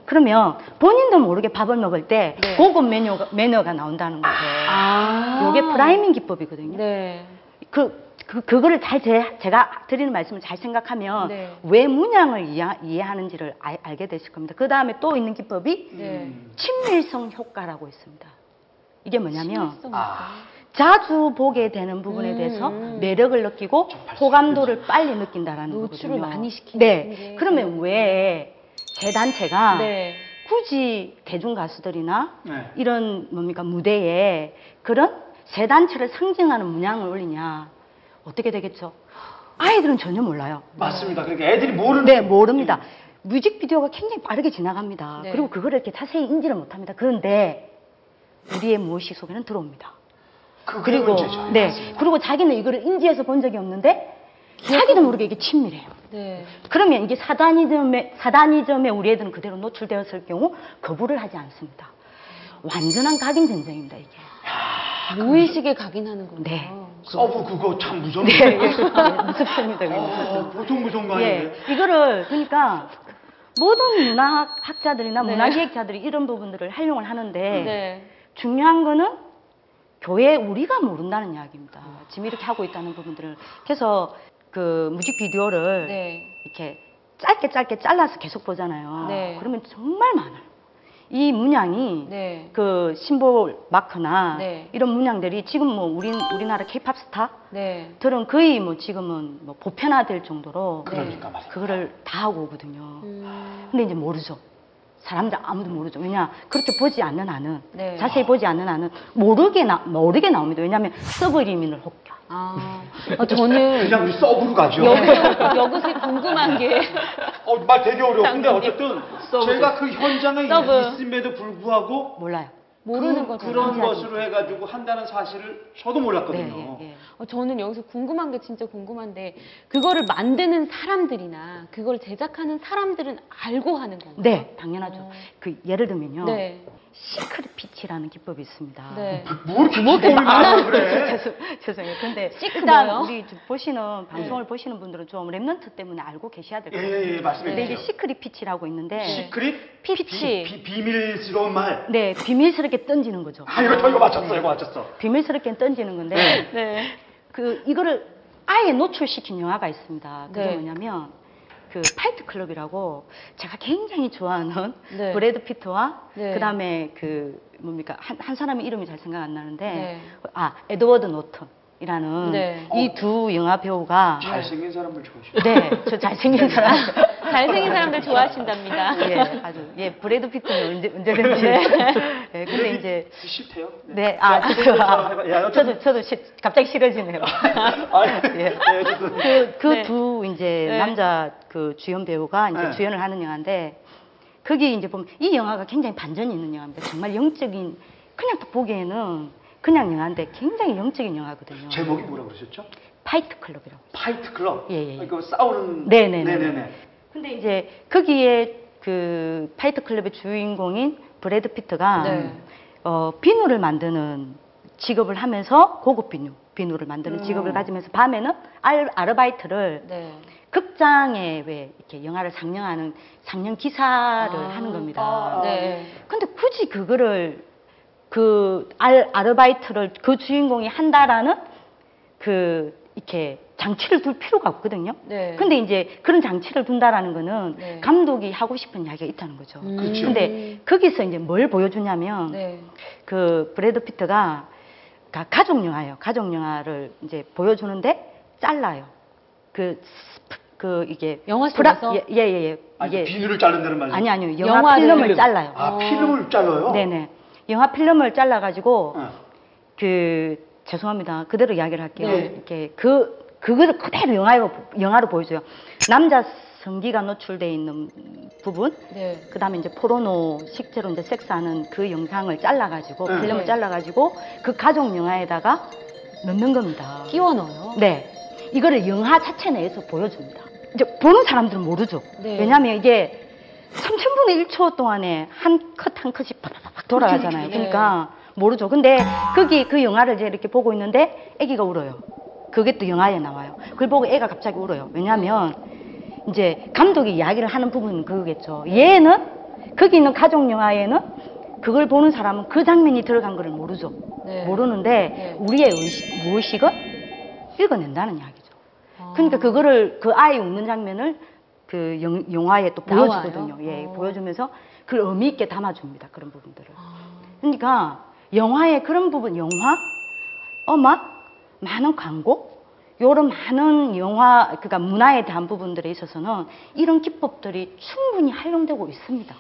그러면 본인도 모르게 밥을 먹을 때 네. 고급 메뉴가, 메뉴가 나온다는 거죠. 아. 이게 프라이밍 기법이거든요. 네. 그 그, 그거를 잘 제, 제가 드리는 말씀을 잘 생각하면 네. 왜 문양을 이해, 이해하는지를 아, 알게 되실 겁니다. 그 다음에 또 있는 기법이 네. 친밀성 효과라고 있습니다. 이게 뭐냐면 아. 자주 보게 되는 부분에 대해서 음. 매력을 느끼고 호감도를 빨리 느낀다라는 거거든요. 노출을 많이 시키는 네. 게. 그러면 왜 제 단체가 네. 굳이 대중 가수들이나 네. 이런 뭡니까 무대에 그런 제 단체를 상징하는 문양을 올리냐. 어떻게 되겠죠? 아이들은 전혀 몰라요. 맞습니다. 그러니까 애들이 모르는. 네, 모릅니다. 뮤직비디오가 굉장히 빠르게 지나갑니다. 네. 그리고 그걸 이렇게 자세히 인지를 못합니다. 그런데 우리의 무의식 속에는 들어옵니다. 그, 그리고 문제죠. 네, 맞습니다. 그리고 자기는 이거를 인지해서 본 적이 없는데 자기도 모르게 이게 친밀해요. 네. 그러면 이게 사다니즘에 사다니즘에 우리 애들은 그대로 노출되었을 경우 거부를 하지 않습니다. 완전한 각인 전쟁입니다 이게. 야, 무의식에 각인하는 겁니다. 네. 서브 그거 참 무섭네. 네, 네, 무섭습니다. 아, 보통 무서운 거 아닌데. 네, 이거를 그러니까 모든 문화학자들이나 네. 문화기획자들이 이런 부분들을 활용을 하는데 네. 중요한 거는 교회 우리가 모른다는 이야기입니다. 음. 지금 이렇게 하고 있다는 부분들을. 그래서 그 뮤직비디오를 네. 이렇게 짧게 짧게 잘라서 계속 보잖아요. 네. 그러면 정말 많아요. 이 문양이 네. 그 심볼 마크나 네. 이런 문양들이 지금 뭐 우리 우리나라 케이팝 스타들은 네. 거의 뭐 지금은 뭐 보편화될 정도로 그러니까 네. 그거를 다 하고 오거든요. 음. 근데 이제 모르죠. 사람들 아무도 모르죠. 왜냐 그렇게 보지 않는 한은 네. 자세히 보지 않는 한은 모르게 나 모르게 나옵니다. 왜냐하면 서브리미널 효과. 아, 아, 저는 그냥 우리 서브로 가죠. 여기서 궁금한 게 어, 말 되게 어려워. 근데 어쨌든 서브. 제가 그 현장에 서브. 있음에도 불구하고 몰라요. 모르는 그, 그런 것으로 해가지고 한다는 사실을 저도 몰랐거든요. 네, 예, 예. 어, 저는 여기서 궁금한 게 진짜 궁금한데 그거를 만드는 사람들이나 그걸 제작하는 사람들은 알고 하는 건가요? 네, 당연하죠. 어. 그 예를 들면요, 네. 시크릿 피치라는 기법이 있습니다. 네. 뭐 이렇게 기법이 많아 그래? 죄송, 죄송해요. 근데 일단 우리 보시는 방송을 예. 보시는 분들은 좀 렘넌트 때문에 알고 계셔야 될 것 같아요. 예, 예, 맞습니다. 근데 이게 시크릿 피치라고 있는데 시크릿 피치, 비, 비, 비밀스러운 말. 네, 비밀스럽게 던지는 거죠. 아, 이거 이거 맞췄어, 이거 맞췄어. 비밀스럽게 던지는 건데, 네. 그 이거를 아예 노출시킨 영화가 있습니다. 그게 네. 뭐냐면 그 파이트 클럽이라고 제가 굉장히 좋아하는 네. 브래드 피트와 네. 그다음에 그 뭡니까 한, 한 사람의 이름이 잘 생각 안 나는데 네. 아 에드워드 노턴. 이라는 네. 이 두 영화 배우가 잘생긴 사람들 좋아하시죠? 네, 저 잘생긴 사람 잘생긴 사람들 좋아하신답니다. 예, 아주 예 브래드 피트는 언제 언제든지. 네. 네, 근데 이제 싫대요? 네, 네. 아, 야, 야, 저도 저도 시, 갑자기 싫어지네요. 예, 그 그 두 네. 이제 네. 남자 그 주연 배우가 이제 네. 주연을 하는 영화인데 거기 이제 보면 이 영화가 굉장히 반전이 있는 영화입니다. 정말 영적인 그냥 딱 보기에는 그냥 영화인데 굉장히 영적인 영화거든요. 제목이 뭐라고 그러셨죠? 파이트 클럽이라고. 파이트 클럽? 예, 예. 그 싸우는. 네네. 네네네. 근데 이제 거기에 그 파이트 클럽의 주인공인 브래드 피트가 네. 어, 비누를 만드는 직업을 하면서 고급 비누, 비누를 만드는 음. 직업을 가지면서 밤에는 알, 아르바이트를 네. 극장에 왜 이렇게 영화를 상영하는 상영 기사를 아, 하는 겁니다. 아, 네. 근데 굳이 그거를 그 알, 아르바이트를 그 주인공이 한다라는 그 이렇게 장치를 둘 필요가 없거든요. 네. 근데 이제 그런 장치를 둔다라는 거는 네. 감독이 하고 싶은 이야기가 있다는 거죠. 음. 그렇죠. 근데 거기서 이제 뭘 보여주냐면 네. 그 브래드 피트가 가족 영화예요. 가족 영화를 이제 보여주는데 잘라요. 그, 그 이게 영화 속에서 예예예. 예, 예. 아니, 이게 비누를 자른다는 말이에요. 아니 아니요. 영화, 영화 필름을 필름. 잘라요. 아 필름을 잘라요? 네네. 영화 필름을 잘라가지고 네. 그 죄송합니다. 그대로 이야기를 할게요. 네. 이렇게 그 그거를 그대로 영화로 영화로 보여줘요. 남자 성기가 노출돼 있는 부분, 네. 그다음에 이제 포르노 식재로 이제 섹스하는 그 영상을 잘라가지고 네. 필름을 잘라가지고 그 가족 영화에다가 넣는 겁니다. 끼워 넣어요? 네. 이거를 영화 자체 내에서 보여줍니다. 이제 보는 사람들은 모르죠. 네. 왜냐하면 이게 삼천분의 일초 동안에 한 컷 한 컷이 팍팍팍 돌아가잖아요. 네. 그러니까 모르죠. 근데 거기 그 영화를 이제 이렇게 보고 있는데 아기가 울어요. 그게 또 영화에 나와요. 그걸 보고 애가 갑자기 울어요. 왜냐하면 이제 감독이 이야기를 하는 부분은 그거겠죠. 얘는 거기 있는 가족 영화에는 그걸 보는 사람은 그 장면이 들어간 걸 모르죠. 네. 모르는데 네. 우리의 의식, 무의식은 읽어낸다는 이야기죠. 아. 그러니까 그거를 그 아이 웃는 장면을 그 영, 영화에 또 보여주거든요. 예, 보여주면서 그걸 의미 있게 담아줍니다. 그런 부분들을. 아. 그러니까 영화의 그런 부분, 영화, 음악, 많은 광고, 이런 많은 영화, 그러니까 문화에 대한 부분들에 있어서는 이런 기법들이 충분히 활용되고 있습니다.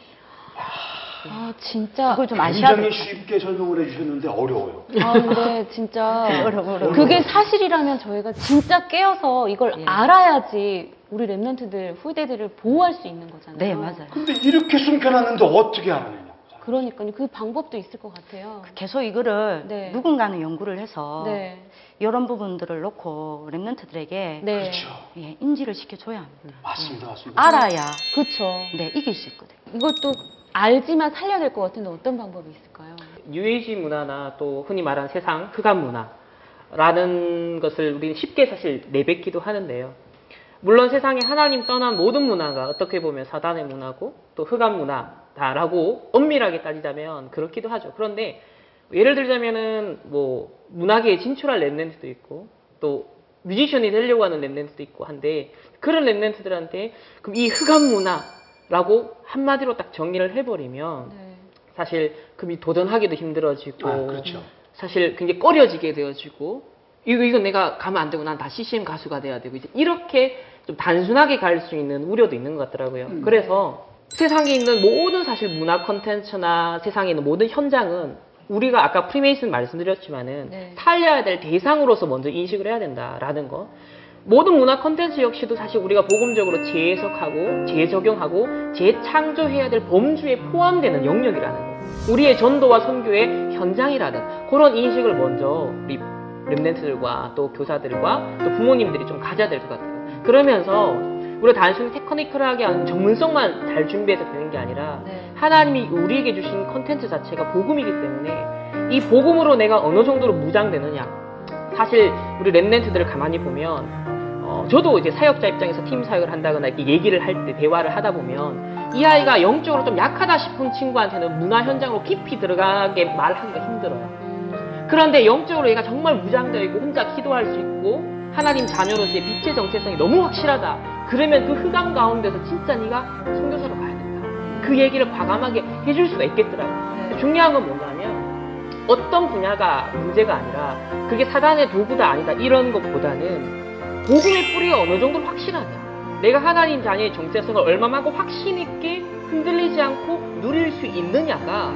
아, 진짜. 그걸 좀 아셔야 굉장히 쉽게 설명을 해주셨는데 어려워요. 아, 근데 진짜. 어려워, 어려워. 그게 사실이라면 저희가 진짜 깨어서 이걸 예. 알아야지 우리 랩런트들, 후대들을 보호할 수 있는 거잖아요. 네, 맞아요. 근데 이렇게 숨겨놨는데 어떻게 알아요? 그러니까요. 그 방법도 있을 것 같아요. 계속 이거를 네. 누군가는 연구를 해서 네. 이런 부분들을 놓고 랩런트들에게 네. 그렇죠. 예, 인지를 시켜줘야 합니다. 맞습니다. 맞습니다. 알아야 그렇죠. 네, 이길 수 있거든요. 이것도 알지만 살려야 될 것 같은데 어떤 방법이 있을까요? 뉴에이지 문화나 또 흔히 말하는 세상 흑암 문화라는 것을 우리는 쉽게 사실 내뱉기도 하는데요. 물론 세상에 하나님 떠난 모든 문화가 어떻게 보면 사단의 문화고 또 흑암 문화다라고 엄밀하게 따지자면 그렇기도 하죠. 그런데 예를 들자면은 뭐 문화계에 진출할 랩런트도 있고 또 뮤지션이 되려고 하는 랩런트도 있고 한데 그런 랩런트들한테 그럼 이 흑암 문화라고 한마디로 딱 정리를 해버리면 네. 사실 그럼 이 도전하기도 힘들어지고 아, 그렇죠. 사실 굉장히 꺼려지게 되어지고 이거, 이거 내가 가면 안 되고 난 다시 씨엠 가수가 돼야 되고 이제 이렇게 좀 단순하게 갈 수 있는 우려도 있는 것 같더라고요. 음. 그래서 세상에 있는 모든 사실 문화 콘텐츠나 세상에 있는 모든 현장은 우리가 아까 프리메이슨 말씀드렸지만은 네. 살려야 될 대상으로서 먼저 인식을 해야 된다라는 거. 모든 문화 콘텐츠 역시도 사실 우리가 복음적으로 재해석하고 재적용하고 재창조해야 될 범주에 포함되는 영역이라는 거. 우리의 전도와 선교의 현장이라는 그런 인식을 먼저 우리 랩런트들과 또 교사들과 또 부모님들이 좀 가져야 될 것 같아요. 그러면서 우리가 단순히 테크니컬하게 하는 전문성만 잘 준비해서 되는 게 아니라 네. 하나님이 우리에게 주신 컨텐츠 자체가 복음이기 때문에 이 복음으로 내가 어느 정도로 무장되느냐. 사실 우리 랩런트들을 가만히 보면 어, 저도 이제 사역자 입장에서 팀 사역을 한다거나 이렇게 얘기를 할 때 대화를 하다 보면 이 아이가 영적으로 좀 약하다 싶은 친구한테는 문화 현장으로 깊이 들어가게 말하기가 힘들어요. 그런데 영적으로 얘가 정말 무장되어 있고 혼자 기도할 수 있고 하나님 자녀로서의 빛의 정체성이 너무 확실하다. 그러면 그 흑암 가운데서 진짜 네가 선교사로 가야 된다. 그 얘기를 과감하게 해줄 수가 있겠더라고요. 중요한 건 뭐냐면 어떤 분야가 문제가 아니라 그게 사단의 도구다 아니다 이런 것보다는 복음의 뿌리가 어느 정도 확실하냐. 내가 하나님 자녀의 정체성을 얼마만큼 확신 있게 흔들리지 않고 누릴 수 있느냐가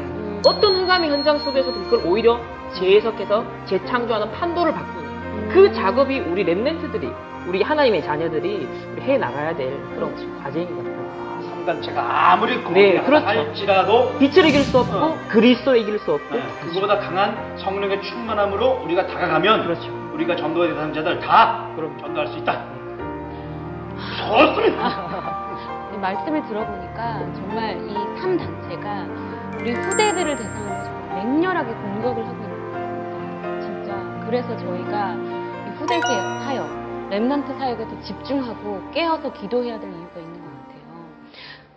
어떤 흑암의 현장 속에서도 그걸 오히려 재해석해서 재창조하는 판도를 바꾸는 그 작업이 우리 랩런트들이 우리 하나님의 자녀들이 해나가야 될 그런 과제인 것 같아요. 공동단체가 아무리 네, 그렇죠. 할지라도 빛을 이길 수 없고 어. 그리스도 이길 수 없고 네, 그거보다 강한 성령의 충만함으로 우리가 다가가면 그렇죠. 우리가 전도의 대상자들 다 그럼 전도할 수 있다. 좋습니다. 말씀을 들어보니까 정말 이 탐단체가 우리 후대들을 대상으로 정말 맹렬하게 공격을 하고 있는 겁니다. 진짜 그래서 저희가 이 후대 사역 렘넌트 사역에 더 집중하고 깨어서 기도해야 될 이유가 있는 것 같아요.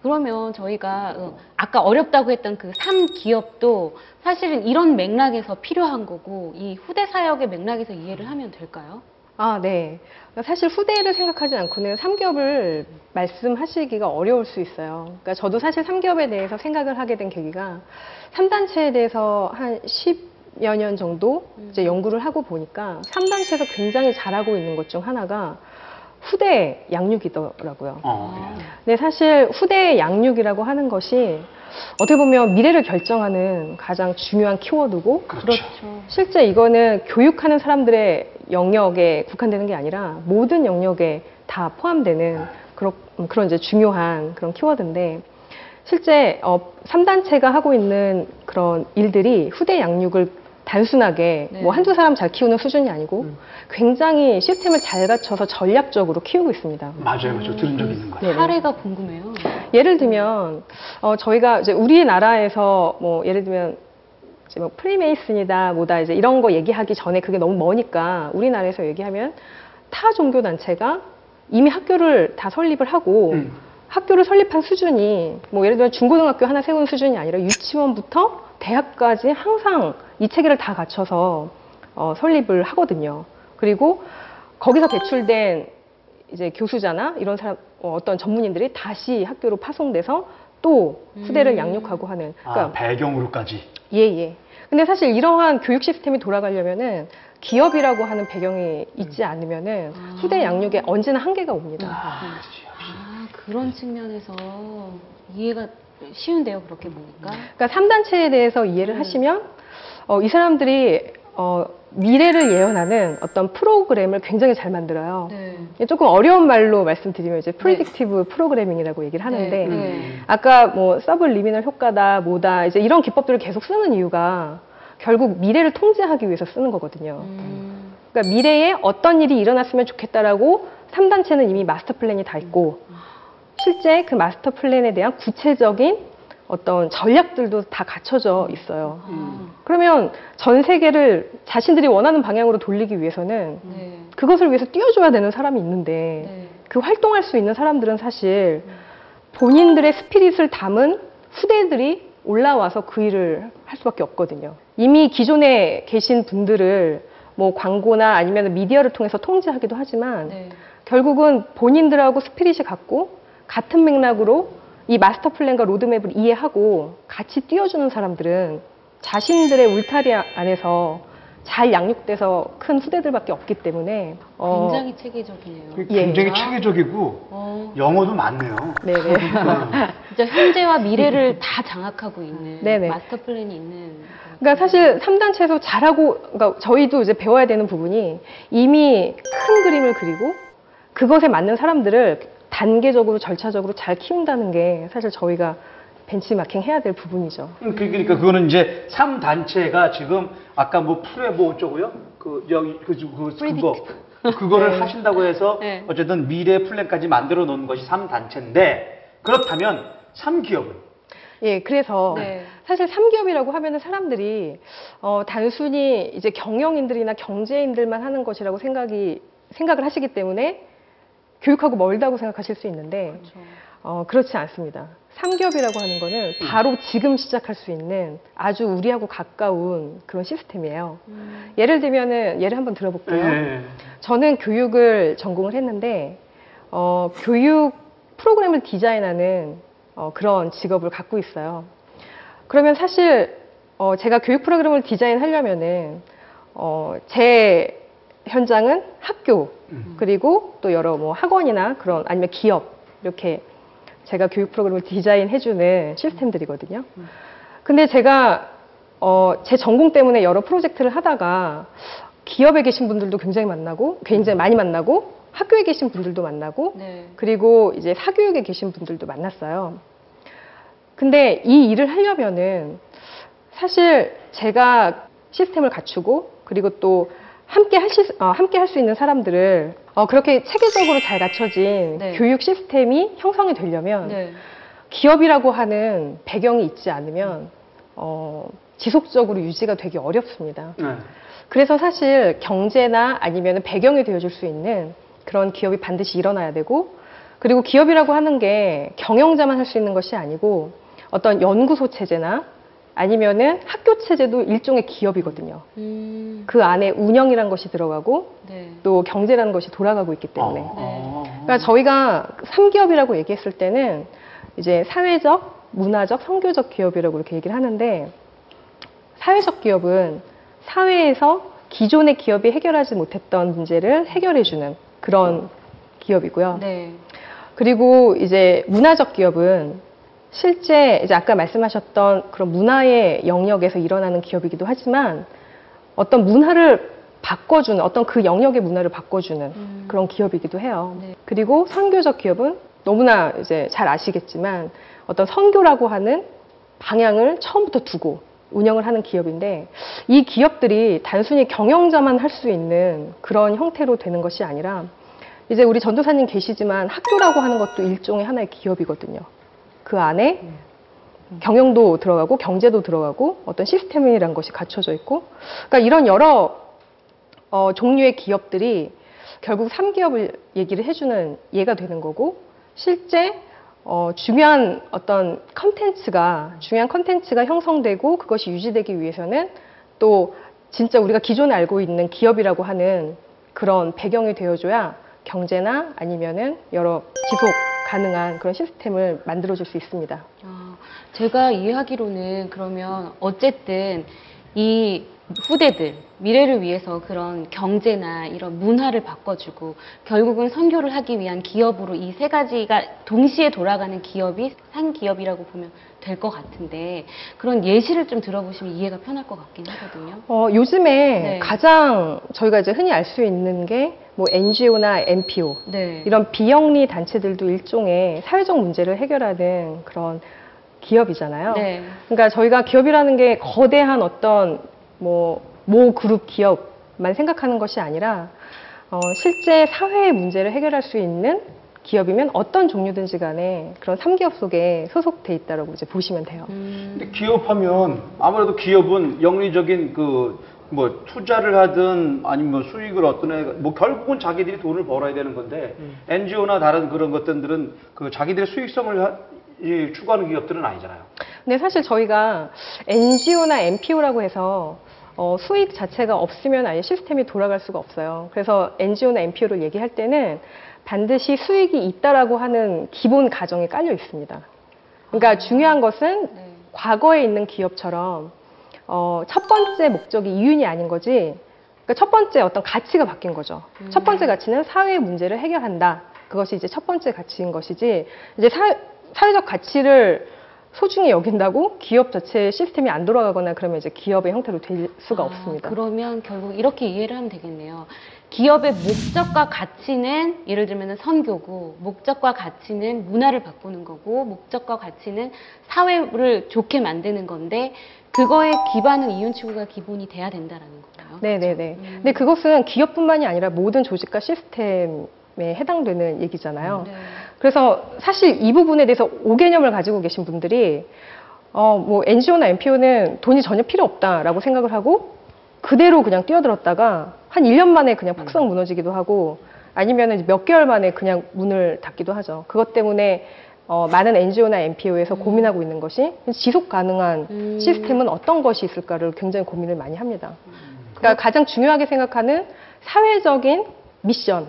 그러면 저희가 아까 어렵다고 했던 그 삼 기업도 사실은 이런 맥락에서 필요한 거고 이 후대 사역의 맥락에서 이해를 하면 될까요? 아, 네. 사실 후대를 생각하지 않고는 삼 기업을 말씀하시기가 어려울 수 있어요. 그러니까 저도 사실 삼 기업에 대해서 생각을 하게 된 계기가 삼 단체에 대해서 한 십여 년 정도 이제 연구를 하고 보니까 삼 단체에서 굉장히 잘하고 있는 것 중 하나가 후대 양육이더라고요. 아, 네. 근데 사실 후대 양육이라고 하는 것이 어떻게 보면 미래를 결정하는 가장 중요한 키워드고 그렇죠. 그렇죠. 실제 이거는 교육하는 사람들의 영역에 국한되는 게 아니라 모든 영역에 다 포함되는 그런, 그런 이제 중요한 그런 키워드인데 실제 어, 삼 단체가 하고 있는 그런 일들이 후대 양육을 단순하게 네. 뭐 한두 사람 잘 키우는 수준이 아니고 음. 굉장히 시스템을 잘 갖춰서 전략적으로 키우고 있습니다. 맞아요. 맞아요. 음. 들은 적이 있는 거예요. 사례가 궁금해요. 예를 들면 어, 저희가 이제 우리나라에서 뭐 예를 들면 이제 뭐 프리메이슨이다 뭐다 이제 이런 거 얘기하기 전에 그게 너무 머니까 우리나라에서 얘기하면 타 종교 단체가 이미 학교를 다 설립을 하고 음. 학교를 설립한 수준이 뭐 예를 들면 중고등학교 하나 세운 수준이 아니라 유치원부터 대학까지 항상 이 체계를 다 갖춰서 어, 설립을 하거든요. 그리고 거기서 배출된 이제 교수자나 이런 사람 어, 어떤 전문인들이 다시 학교로 파송돼서 또 후대를 음. 양육하고 하는. 그러니까, 아, 배경으로까지. 예예. 예. 근데 사실 이러한 교육 시스템이 돌아가려면은 기업이라고 하는 배경이 있지 음. 않으면은 아. 후대 양육에 언제나 한계가 옵니다. 아. 그런 측면에서 이해가 쉬운데요, 그렇게 보니까. 그러니까 삼 단체에 대해서 이해를 음. 하시면 어, 이 사람들이 어, 미래를 예언하는 어떤 프로그램을 굉장히 잘 만들어요. 네. 조금 어려운 말로 말씀드리면 이제 프리딕티브 네. 프로그래밍이라고 얘기를 하는데 네. 네. 아까 뭐 서블리미널 효과다, 뭐다 이제 이런 기법들을 계속 쓰는 이유가 결국 미래를 통제하기 위해서 쓰는 거거든요. 음. 그러니까 미래에 어떤 일이 일어났으면 좋겠다라고 삼 단체는 이미 마스터 플랜이 다 있고. 음. 실제 그 마스터 플랜에 대한 구체적인 어떤 전략들도 다 갖춰져 있어요. 음. 그러면 전 세계를 자신들이 원하는 방향으로 돌리기 위해서는 네. 그것을 위해서 뛰어줘야 되는 사람이 있는데 네. 그 활동할 수 있는 사람들은 사실 본인들의 스피릿을 담은 후대들이 올라와서 그 일을 할 수밖에 없거든요. 이미 기존에 계신 분들을 뭐 광고나 아니면 미디어를 통해서 통제하기도 하지만 네. 결국은 본인들하고 스피릿이 같고 같은 맥락으로 이 마스터 플랜과 로드맵을 이해하고 같이 띄워주는 사람들은 자신들의 울타리 안에서 잘 양육돼서 큰 후대들밖에 없기 때문에 어... 굉장히 체계적이네요. 굉장히 예. 체계적이고 어... 영어도 많네요. 네네. 진짜 현재와 미래를 다 장악하고 있는 네네. 마스터 플랜이 있는. 그러니까 사실 삼 단체에서 잘하고, 그러니까 저희도 이제 배워야 되는 부분이 이미 큰 그림을 그리고 그것에 맞는 사람들을 단계적으로 절차적으로 잘 키운다는 게 사실 저희가 벤치마킹 해야 될 부분이죠. 그러니까 그거는 이제 삼 단체가 지금 아까 뭐 풀에 뭐 어쩌고요? 그 여기 그, 그, 그거 그거를 네. 하신다고 해서 네. 어쨌든 미래 플랜까지 만들어 놓은 것이 삼 단체인데 그렇다면 삼 기업은? 예, 그래서 네. 사실 삼 기업이라고 하면은 사람들이 어, 단순히 이제 경영인들이나 경제인들만 하는 것이라고 생각이 생각을 하시기 때문에 교육하고 멀다고 생각하실 수 있는데 그렇죠. 어, 그렇지 않습니다. 삼 기업이라고 하는 거는 바로 지금 시작할 수 있는 아주 우리하고 가까운 그런 시스템이에요. 음. 예를 들면은 예를 한번 들어볼게요. 네. 저는 교육을 전공을 했는데 어, 교육 프로그램을 디자인하는 어, 그런 직업을 갖고 있어요. 그러면 사실 어, 제가 교육 프로그램을 디자인하려면은 어, 제 현장은 학교 그리고 또 여러 뭐 학원이나 그런 아니면 기업 이렇게 제가 교육 프로그램을 디자인해주는 시스템들이거든요. 근데 제가 어 제 전공 때문에 여러 프로젝트를 하다가 기업에 계신 분들도 굉장히 만나고 굉장히 많이 만나고 학교에 계신 분들도 만나고 네. 그리고 이제 사교육에 계신 분들도 만났어요. 근데 이 일을 하려면은 사실 제가 시스템을 갖추고 그리고 또 함께 할 시, 어, 함께 할 수 있는 사람들을 어, 그렇게 체계적으로 잘 갖춰진 네. 교육 시스템이 형성이 되려면 네. 기업이라고 하는 배경이 있지 않으면 어, 지속적으로 유지가 되기 어렵습니다. 네. 그래서 사실 경제나 아니면 배경이 되어줄 수 있는 그런 기업이 반드시 일어나야 되고 그리고 기업이라고 하는 게 경영자만 할 수 있는 것이 아니고 어떤 연구소 체제나 아니면은 학교 체제도 일종의 기업이거든요. 음. 그 안에 운영이란 것이 들어가고 네. 또 경제라는 것이 돌아가고 있기 때문에 아. 네. 그러니까 저희가 삼 기업이라고 얘기했을 때는 이제 사회적, 문화적, 선교적 기업이라고 이렇게 얘기를 하는데 사회적 기업은 사회에서 기존의 기업이 해결하지 못했던 문제를 해결해주는 그런 기업이고요. 네. 그리고 이제 문화적 기업은 실제 이제 아까 말씀하셨던 그런 문화의 영역에서 일어나는 기업이기도 하지만 어떤 문화를 바꿔주는 어떤 그 영역의 문화를 바꿔주는 음. 그런 기업이기도 해요. 네. 그리고 선교적 기업은 너무나 이제 잘 아시겠지만 어떤 선교라고 하는 방향을 처음부터 두고 운영을 하는 기업인데 이 기업들이 단순히 경영자만 할 수 있는 그런 형태로 되는 것이 아니라 이제 우리 전도사님 계시지만 학교라고 하는 것도 일종의 하나의 기업이거든요. 그 안에 경영도 들어가고 경제도 들어가고 어떤 시스템이란 것이 갖춰져 있고 그러니까 이런 여러 어, 종류의 기업들이 결국 삼 기업을 얘기를 해주는 예가 되는 거고 실제 어, 중요한 어떤 컨텐츠가 중요한 컨텐츠가 형성되고 그것이 유지되기 위해서는 또 진짜 우리가 기존에 알고 있는 기업이라고 하는 그런 배경이 되어줘야 경제나 아니면은 여러 지속 가능한 그런 시스템을 만들어줄 수 있습니다. 아, 제가 이해하기로는 그러면 어쨌든 이 후대들 미래를 위해서 그런 경제나 이런 문화를 바꿔주고 결국은 선교를 하기 위한 기업으로 이 세 가지가 동시에 돌아가는 기업이 한 기업이라고 보면 될 것 같은데 그런 예시를 좀 들어보시면 이해가 편할 것 같긴 하거든요. 어, 요즘에 네. 가장 저희가 이제 흔히 알 수 있는 게 뭐 엔지오나 엔피오 네. 이런 비영리 단체들도 일종의 사회적 문제를 해결하는 그런 기업이잖아요. 네. 그러니까 저희가 기업이라는 게 거대한 어떤 뭐 모 그룹 기업만 생각하는 것이 아니라 어, 실제 사회의 문제를 해결할 수 있는 기업이면 어떤 종류든지 간에 그런 삼 기업 속에 소속돼 있다라고 이제 보시면 돼요. 음. 근데 기업하면 아무래도 기업은 영리적인 그 뭐 투자를 하든 아니면 수익을 얻든 애, 뭐 결국은 자기들이 돈을 벌어야 되는 건데 음. 엔지오나 다른 그런 것들은 그 자기들의 수익성을 하, 이, 추구하는 기업들은 아니잖아요. 근데 사실 저희가 엔지오나 엔피오라고 해서 어, 수익 자체가 없으면 아예 시스템이 돌아갈 수가 없어요. 그래서 엔지오나 엔피오를 얘기할 때는 반드시 수익이 있다라고 하는 기본 가정이 깔려 있습니다. 그러니까 중요한 것은 네. 과거에 있는 기업처럼 어, 첫 번째 목적이 이윤이 아닌 거지. 그러니까 첫 번째 어떤 가치가 바뀐 거죠. 음. 첫 번째 가치는 사회의 문제를 해결한다. 그것이 이제 첫 번째 가치인 것이지. 이제 사회, 사회적 가치를 소중히 여긴다고 기업 자체의 시스템이 안 돌아가거나 그러면 이제 기업의 형태로 될 수가 아, 없습니다. 그러면 결국 이렇게 이해를 하면 되겠네요. 기업의 목적과 가치는 예를 들면 선교고 목적과 가치는 문화를 바꾸는 거고 목적과 가치는 사회를 좋게 만드는 건데 그거에 기반은 이윤 추구가 기본이 돼야 된다라는 거예요. 네네네. 그렇죠? 음. 근데 그것은 기업뿐만이 아니라 모든 조직과 시스템에 해당되는 얘기잖아요. 네. 그래서 사실 이 부분에 대해서 오개념을 가지고 계신 분들이 어, 뭐 엔지오나 엔피오는 돈이 전혀 필요 없다라고 생각을 하고 그대로 그냥 뛰어들었다가 한 일 년 만에 그냥 폭삭 무너지기도 하고 아니면 몇 개월 만에 그냥 문을 닫기도 하죠. 그것 때문에 어, 많은 엔지오나 엔피오에서 음. 고민하고 있는 것이 지속 가능한 음. 시스템은 어떤 것이 있을까를 굉장히 고민을 많이 합니다. 음. 그러니까 가장 중요하게 생각하는 사회적인 미션,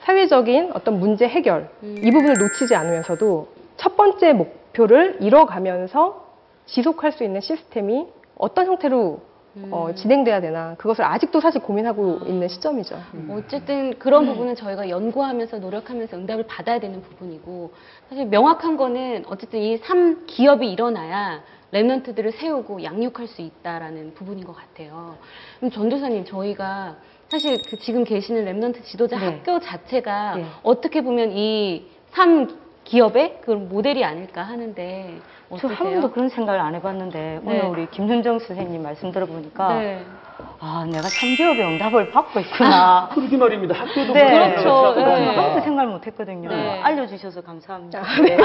사회적인 어떤 문제 해결 음. 이 부분을 놓치지 않으면서도 첫 번째 목표를 이뤄가면서 지속할 수 있는 시스템이 어떤 형태로 음. 어, 진행돼야 되나 그것을 아직도 사실 고민하고 아. 있는 시점이죠. 음. 어쨌든 그런 부분은 저희가 연구하면서 노력하면서 응답을 받아야 되는 부분이고 사실 명확한 거는 어쨌든 이 삼 기업이 일어나야 렘넌트들을 세우고 양육할 수 있다라는 부분인 것 같아요. 그럼 전도사님 저희가 사실 그 지금 계시는 렘넌트 지도자 네. 학교 자체가 네. 어떻게 보면 이 삶 기업의 그런 모델이 아닐까 하는데 저 한 번도 그런 생각을 안 해봤는데 오늘 네. 우리 김윤정 선생님 말씀 들어보니까 네. 아 내가 참기업의 응답을 받고 있구나. 그러게 말입니다. 학교도 네. 그렇죠. 네. 아무도 생각을 못했거든요. 네. 알려주셔서 감사합니다. 네.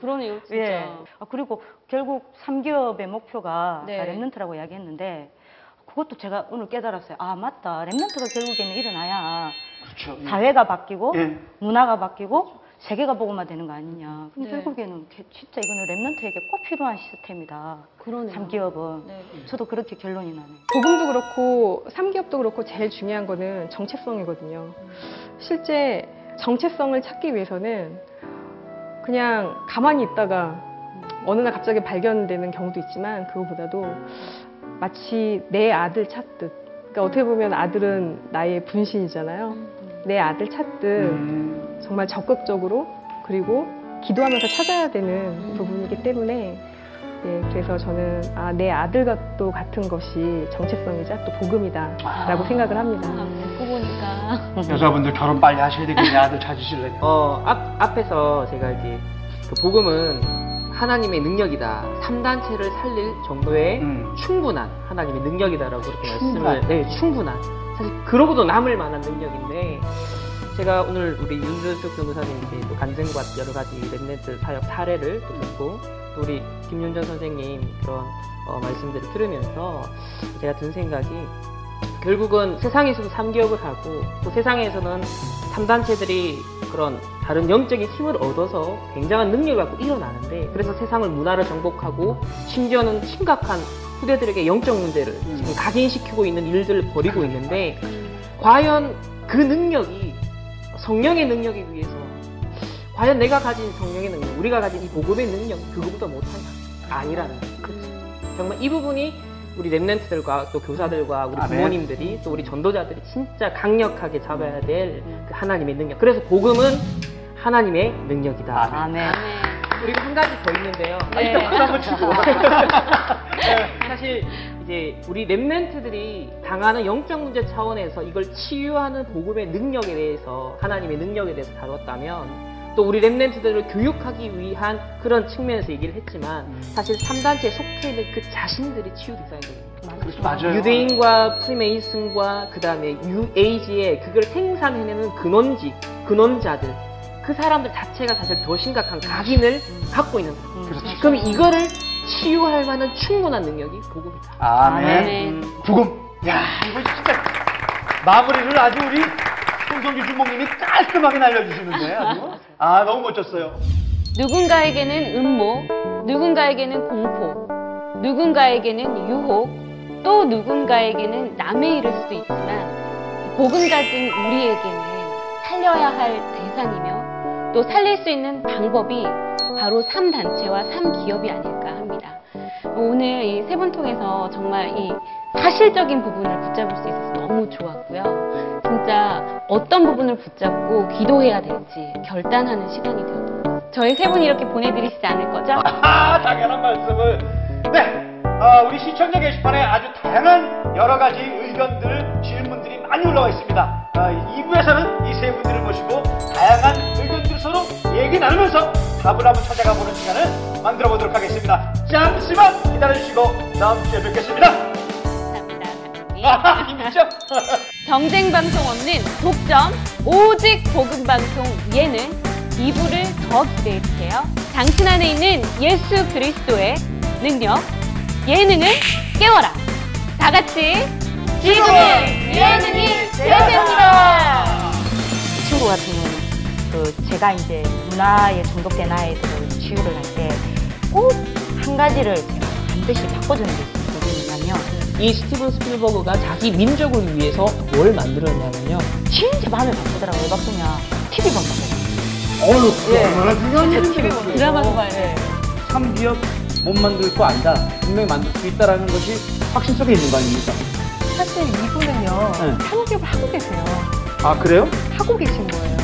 그러네요 진짜. 네. 아, 그리고 결국 참기업의 목표가 네. 렘넌트라고 이야기했는데 그것도 제가 오늘 깨달았어요. 아 맞다. 렘넌트가 결국에는 일어나야 그렇죠. 사회가 바뀌고 네. 문화가 바뀌고 세계가 보고만 되는 거 아니냐. 근데 네. 결국에는 진짜 이거는 렘넌트에게 꼭 필요한 시스템이다. 그러네요. 삼기업은. 네. 저도 그렇게 결론이 나네요. 복음도 그렇고 삼기업도 그렇고 제일 중요한 거는 정체성이거든요. 실제 정체성을 찾기 위해서는 그냥 가만히 있다가 어느 날 갑자기 발견되는 경우도 있지만 그거보다도 마치 내 아들 찾듯. 그러니까 어떻게 보면 아들은 나의 분신이잖아요. 내 아들 찾듯 음. 정말 적극적으로 그리고 기도하면서 찾아야 되는 음. 부분이기 때문에 예, 그래서 저는 아, 내 아들과 또 같은 것이 정체성이자 또 복음이다 아. 라고 생각을 합니다. 아, 듣고 보니까 여자분들 결혼 빨리 하셔야 되겠네. 아들 찾으실래요? 어, 앞, 앞에서 제가 이제 그 복음은 하나님의 능력이다. 삼 단체를 살릴 정도의 음. 충분한 하나님의 능력이다라고 그렇게 충분. 말씀을 네, 충분한 사실 그러고도 남을 만한 능력인데 제가 오늘 우리 윤준숙 교무사님 이제 또 간증과 여러 가지 렘넌트 사역 사례를 또 듣고 또 우리 김윤정 선생님 그런 어, 말씀들을 들으면서 제가 든 생각이 결국은 세상에서도 삼기업을 하고 또 세상에서는 삼 단체들이 그런 다른 영적인 힘을 얻어서 굉장한 능력을 갖고 일어나는데 그래서 세상을 문화를 정복하고 심지어는 심각한 후대들에게 영적 문제를 지금 각인시키고 있는 일들을 벌이고 있는데 과연 그 능력이 성령의 능력에 의해서 과연 내가 가진 성령의 능력, 우리가 가진 이 복음의 능력 그거보다 못하냐? 아니라는 그렇죠. 정말 이 부분이 우리 렘넌트들과 또 교사들과 우리 부모님들이 아, 네. 또 우리 전도자들이 진짜 강력하게 잡아야 될 그 하나님의 능력. 그래서 복음은 하나님의 능력이다. 아멘. 아, 네. 그리고 한 가지 더 있는데요. 네. 아, 일단 한번 치고. 사실 이제 우리 렘넌트들이 당하는 영적 문제 차원에서 이걸 치유하는 복음의 능력에 대해서 하나님의 능력에 대해서 다뤘다면 또 우리 렘넌트들을 교육하기 위한 그런 측면에서 얘기를 했지만 음. 사실 삼 단체에 속해 있는 그 자신들이 치유되어야 됩니다. 맞아요. 유대인과 프리메이슨과 그 다음에 뉴에이지에 그걸 생산해내는 근원지, 근원자들 그 사람들 자체가 사실 더 심각한 각인을 갖고 있는 거예요. 그렇죠. 그럼 이거를 치유할 만한 충분한 능력이 복음이다. 아멘. 복음. 야, 이거 진짜 마무리를 아주 우리 손성규 주목님이 깔끔하게 날려주시는데 아주. 아, 너무 멋졌어요. 누군가에게는 음모, 누군가에게는 공포, 누군가에게는 유혹, 또 누군가에게는 남의 일일 수도 있지만 복음 가진 우리에게는 살려야 할 대상이며 또 살릴 수 있는 방법이 바로 삼 단체와 삼 기업이 아닐까 합니다. 오늘 이 세 분 통해서 정말 이 사실적인 부분을 붙잡을 수 있어서 너무 좋았고요. 진짜 어떤 부분을 붙잡고 기도해야 될지 결단하는 시간이 되었던 것 같아요. 저희 세 분 이렇게 보내드리시지 않을 거죠? 아, 당연한 말씀을. 네, 어, 우리 시청자 게시판에 아주 다양한 여러 가지 의견들, 질문들이 많이 올라와 있습니다. 어, 이 부에서는 이 세 분들을 모시고 다양한 의견들 서로 얘기 나누면서 답을 한번 찾아가보는 시간을 만들어 보도록 하겠습니다. 잠시만 기다려주시고 다음 주에 뵙겠습니다. 감사합니다. 아, 힘드죠? 경쟁 방송 없는 독점 오직 복음 방송 예능 이 부를 더 기대해주세요. 당신 안에 있는 예수 그리스도의 능력 예능을 깨워라. 다 같이 지금은 예능이 되어줍니다. 친구 같은 경우는 그 제가 이제 문화에 중독된 아이들을 치유를 할 때 꼭 한 가지를 제가 반드시 바꿔주는 게 있어요. 뭐냐면 이 스티븐 스필버그가 자기 민족을 위해서 뭘 만들었냐면요. 진짜 마음을 바꾸더라고요. 왜 바꾸냐. 티비만 바꾸더라고요. 어우, 그거 얼마나 중요한 일인데. 드라마도 봐야 돼. 참기업 못 만들 거 안다. 분명히 만들 수 있다라는 것이 확신 속에 있는 거 아닙니까? 사실 이분은요. 참기업을 네. 하고 계세요. 아, 그래요? 하고 계신 거예요.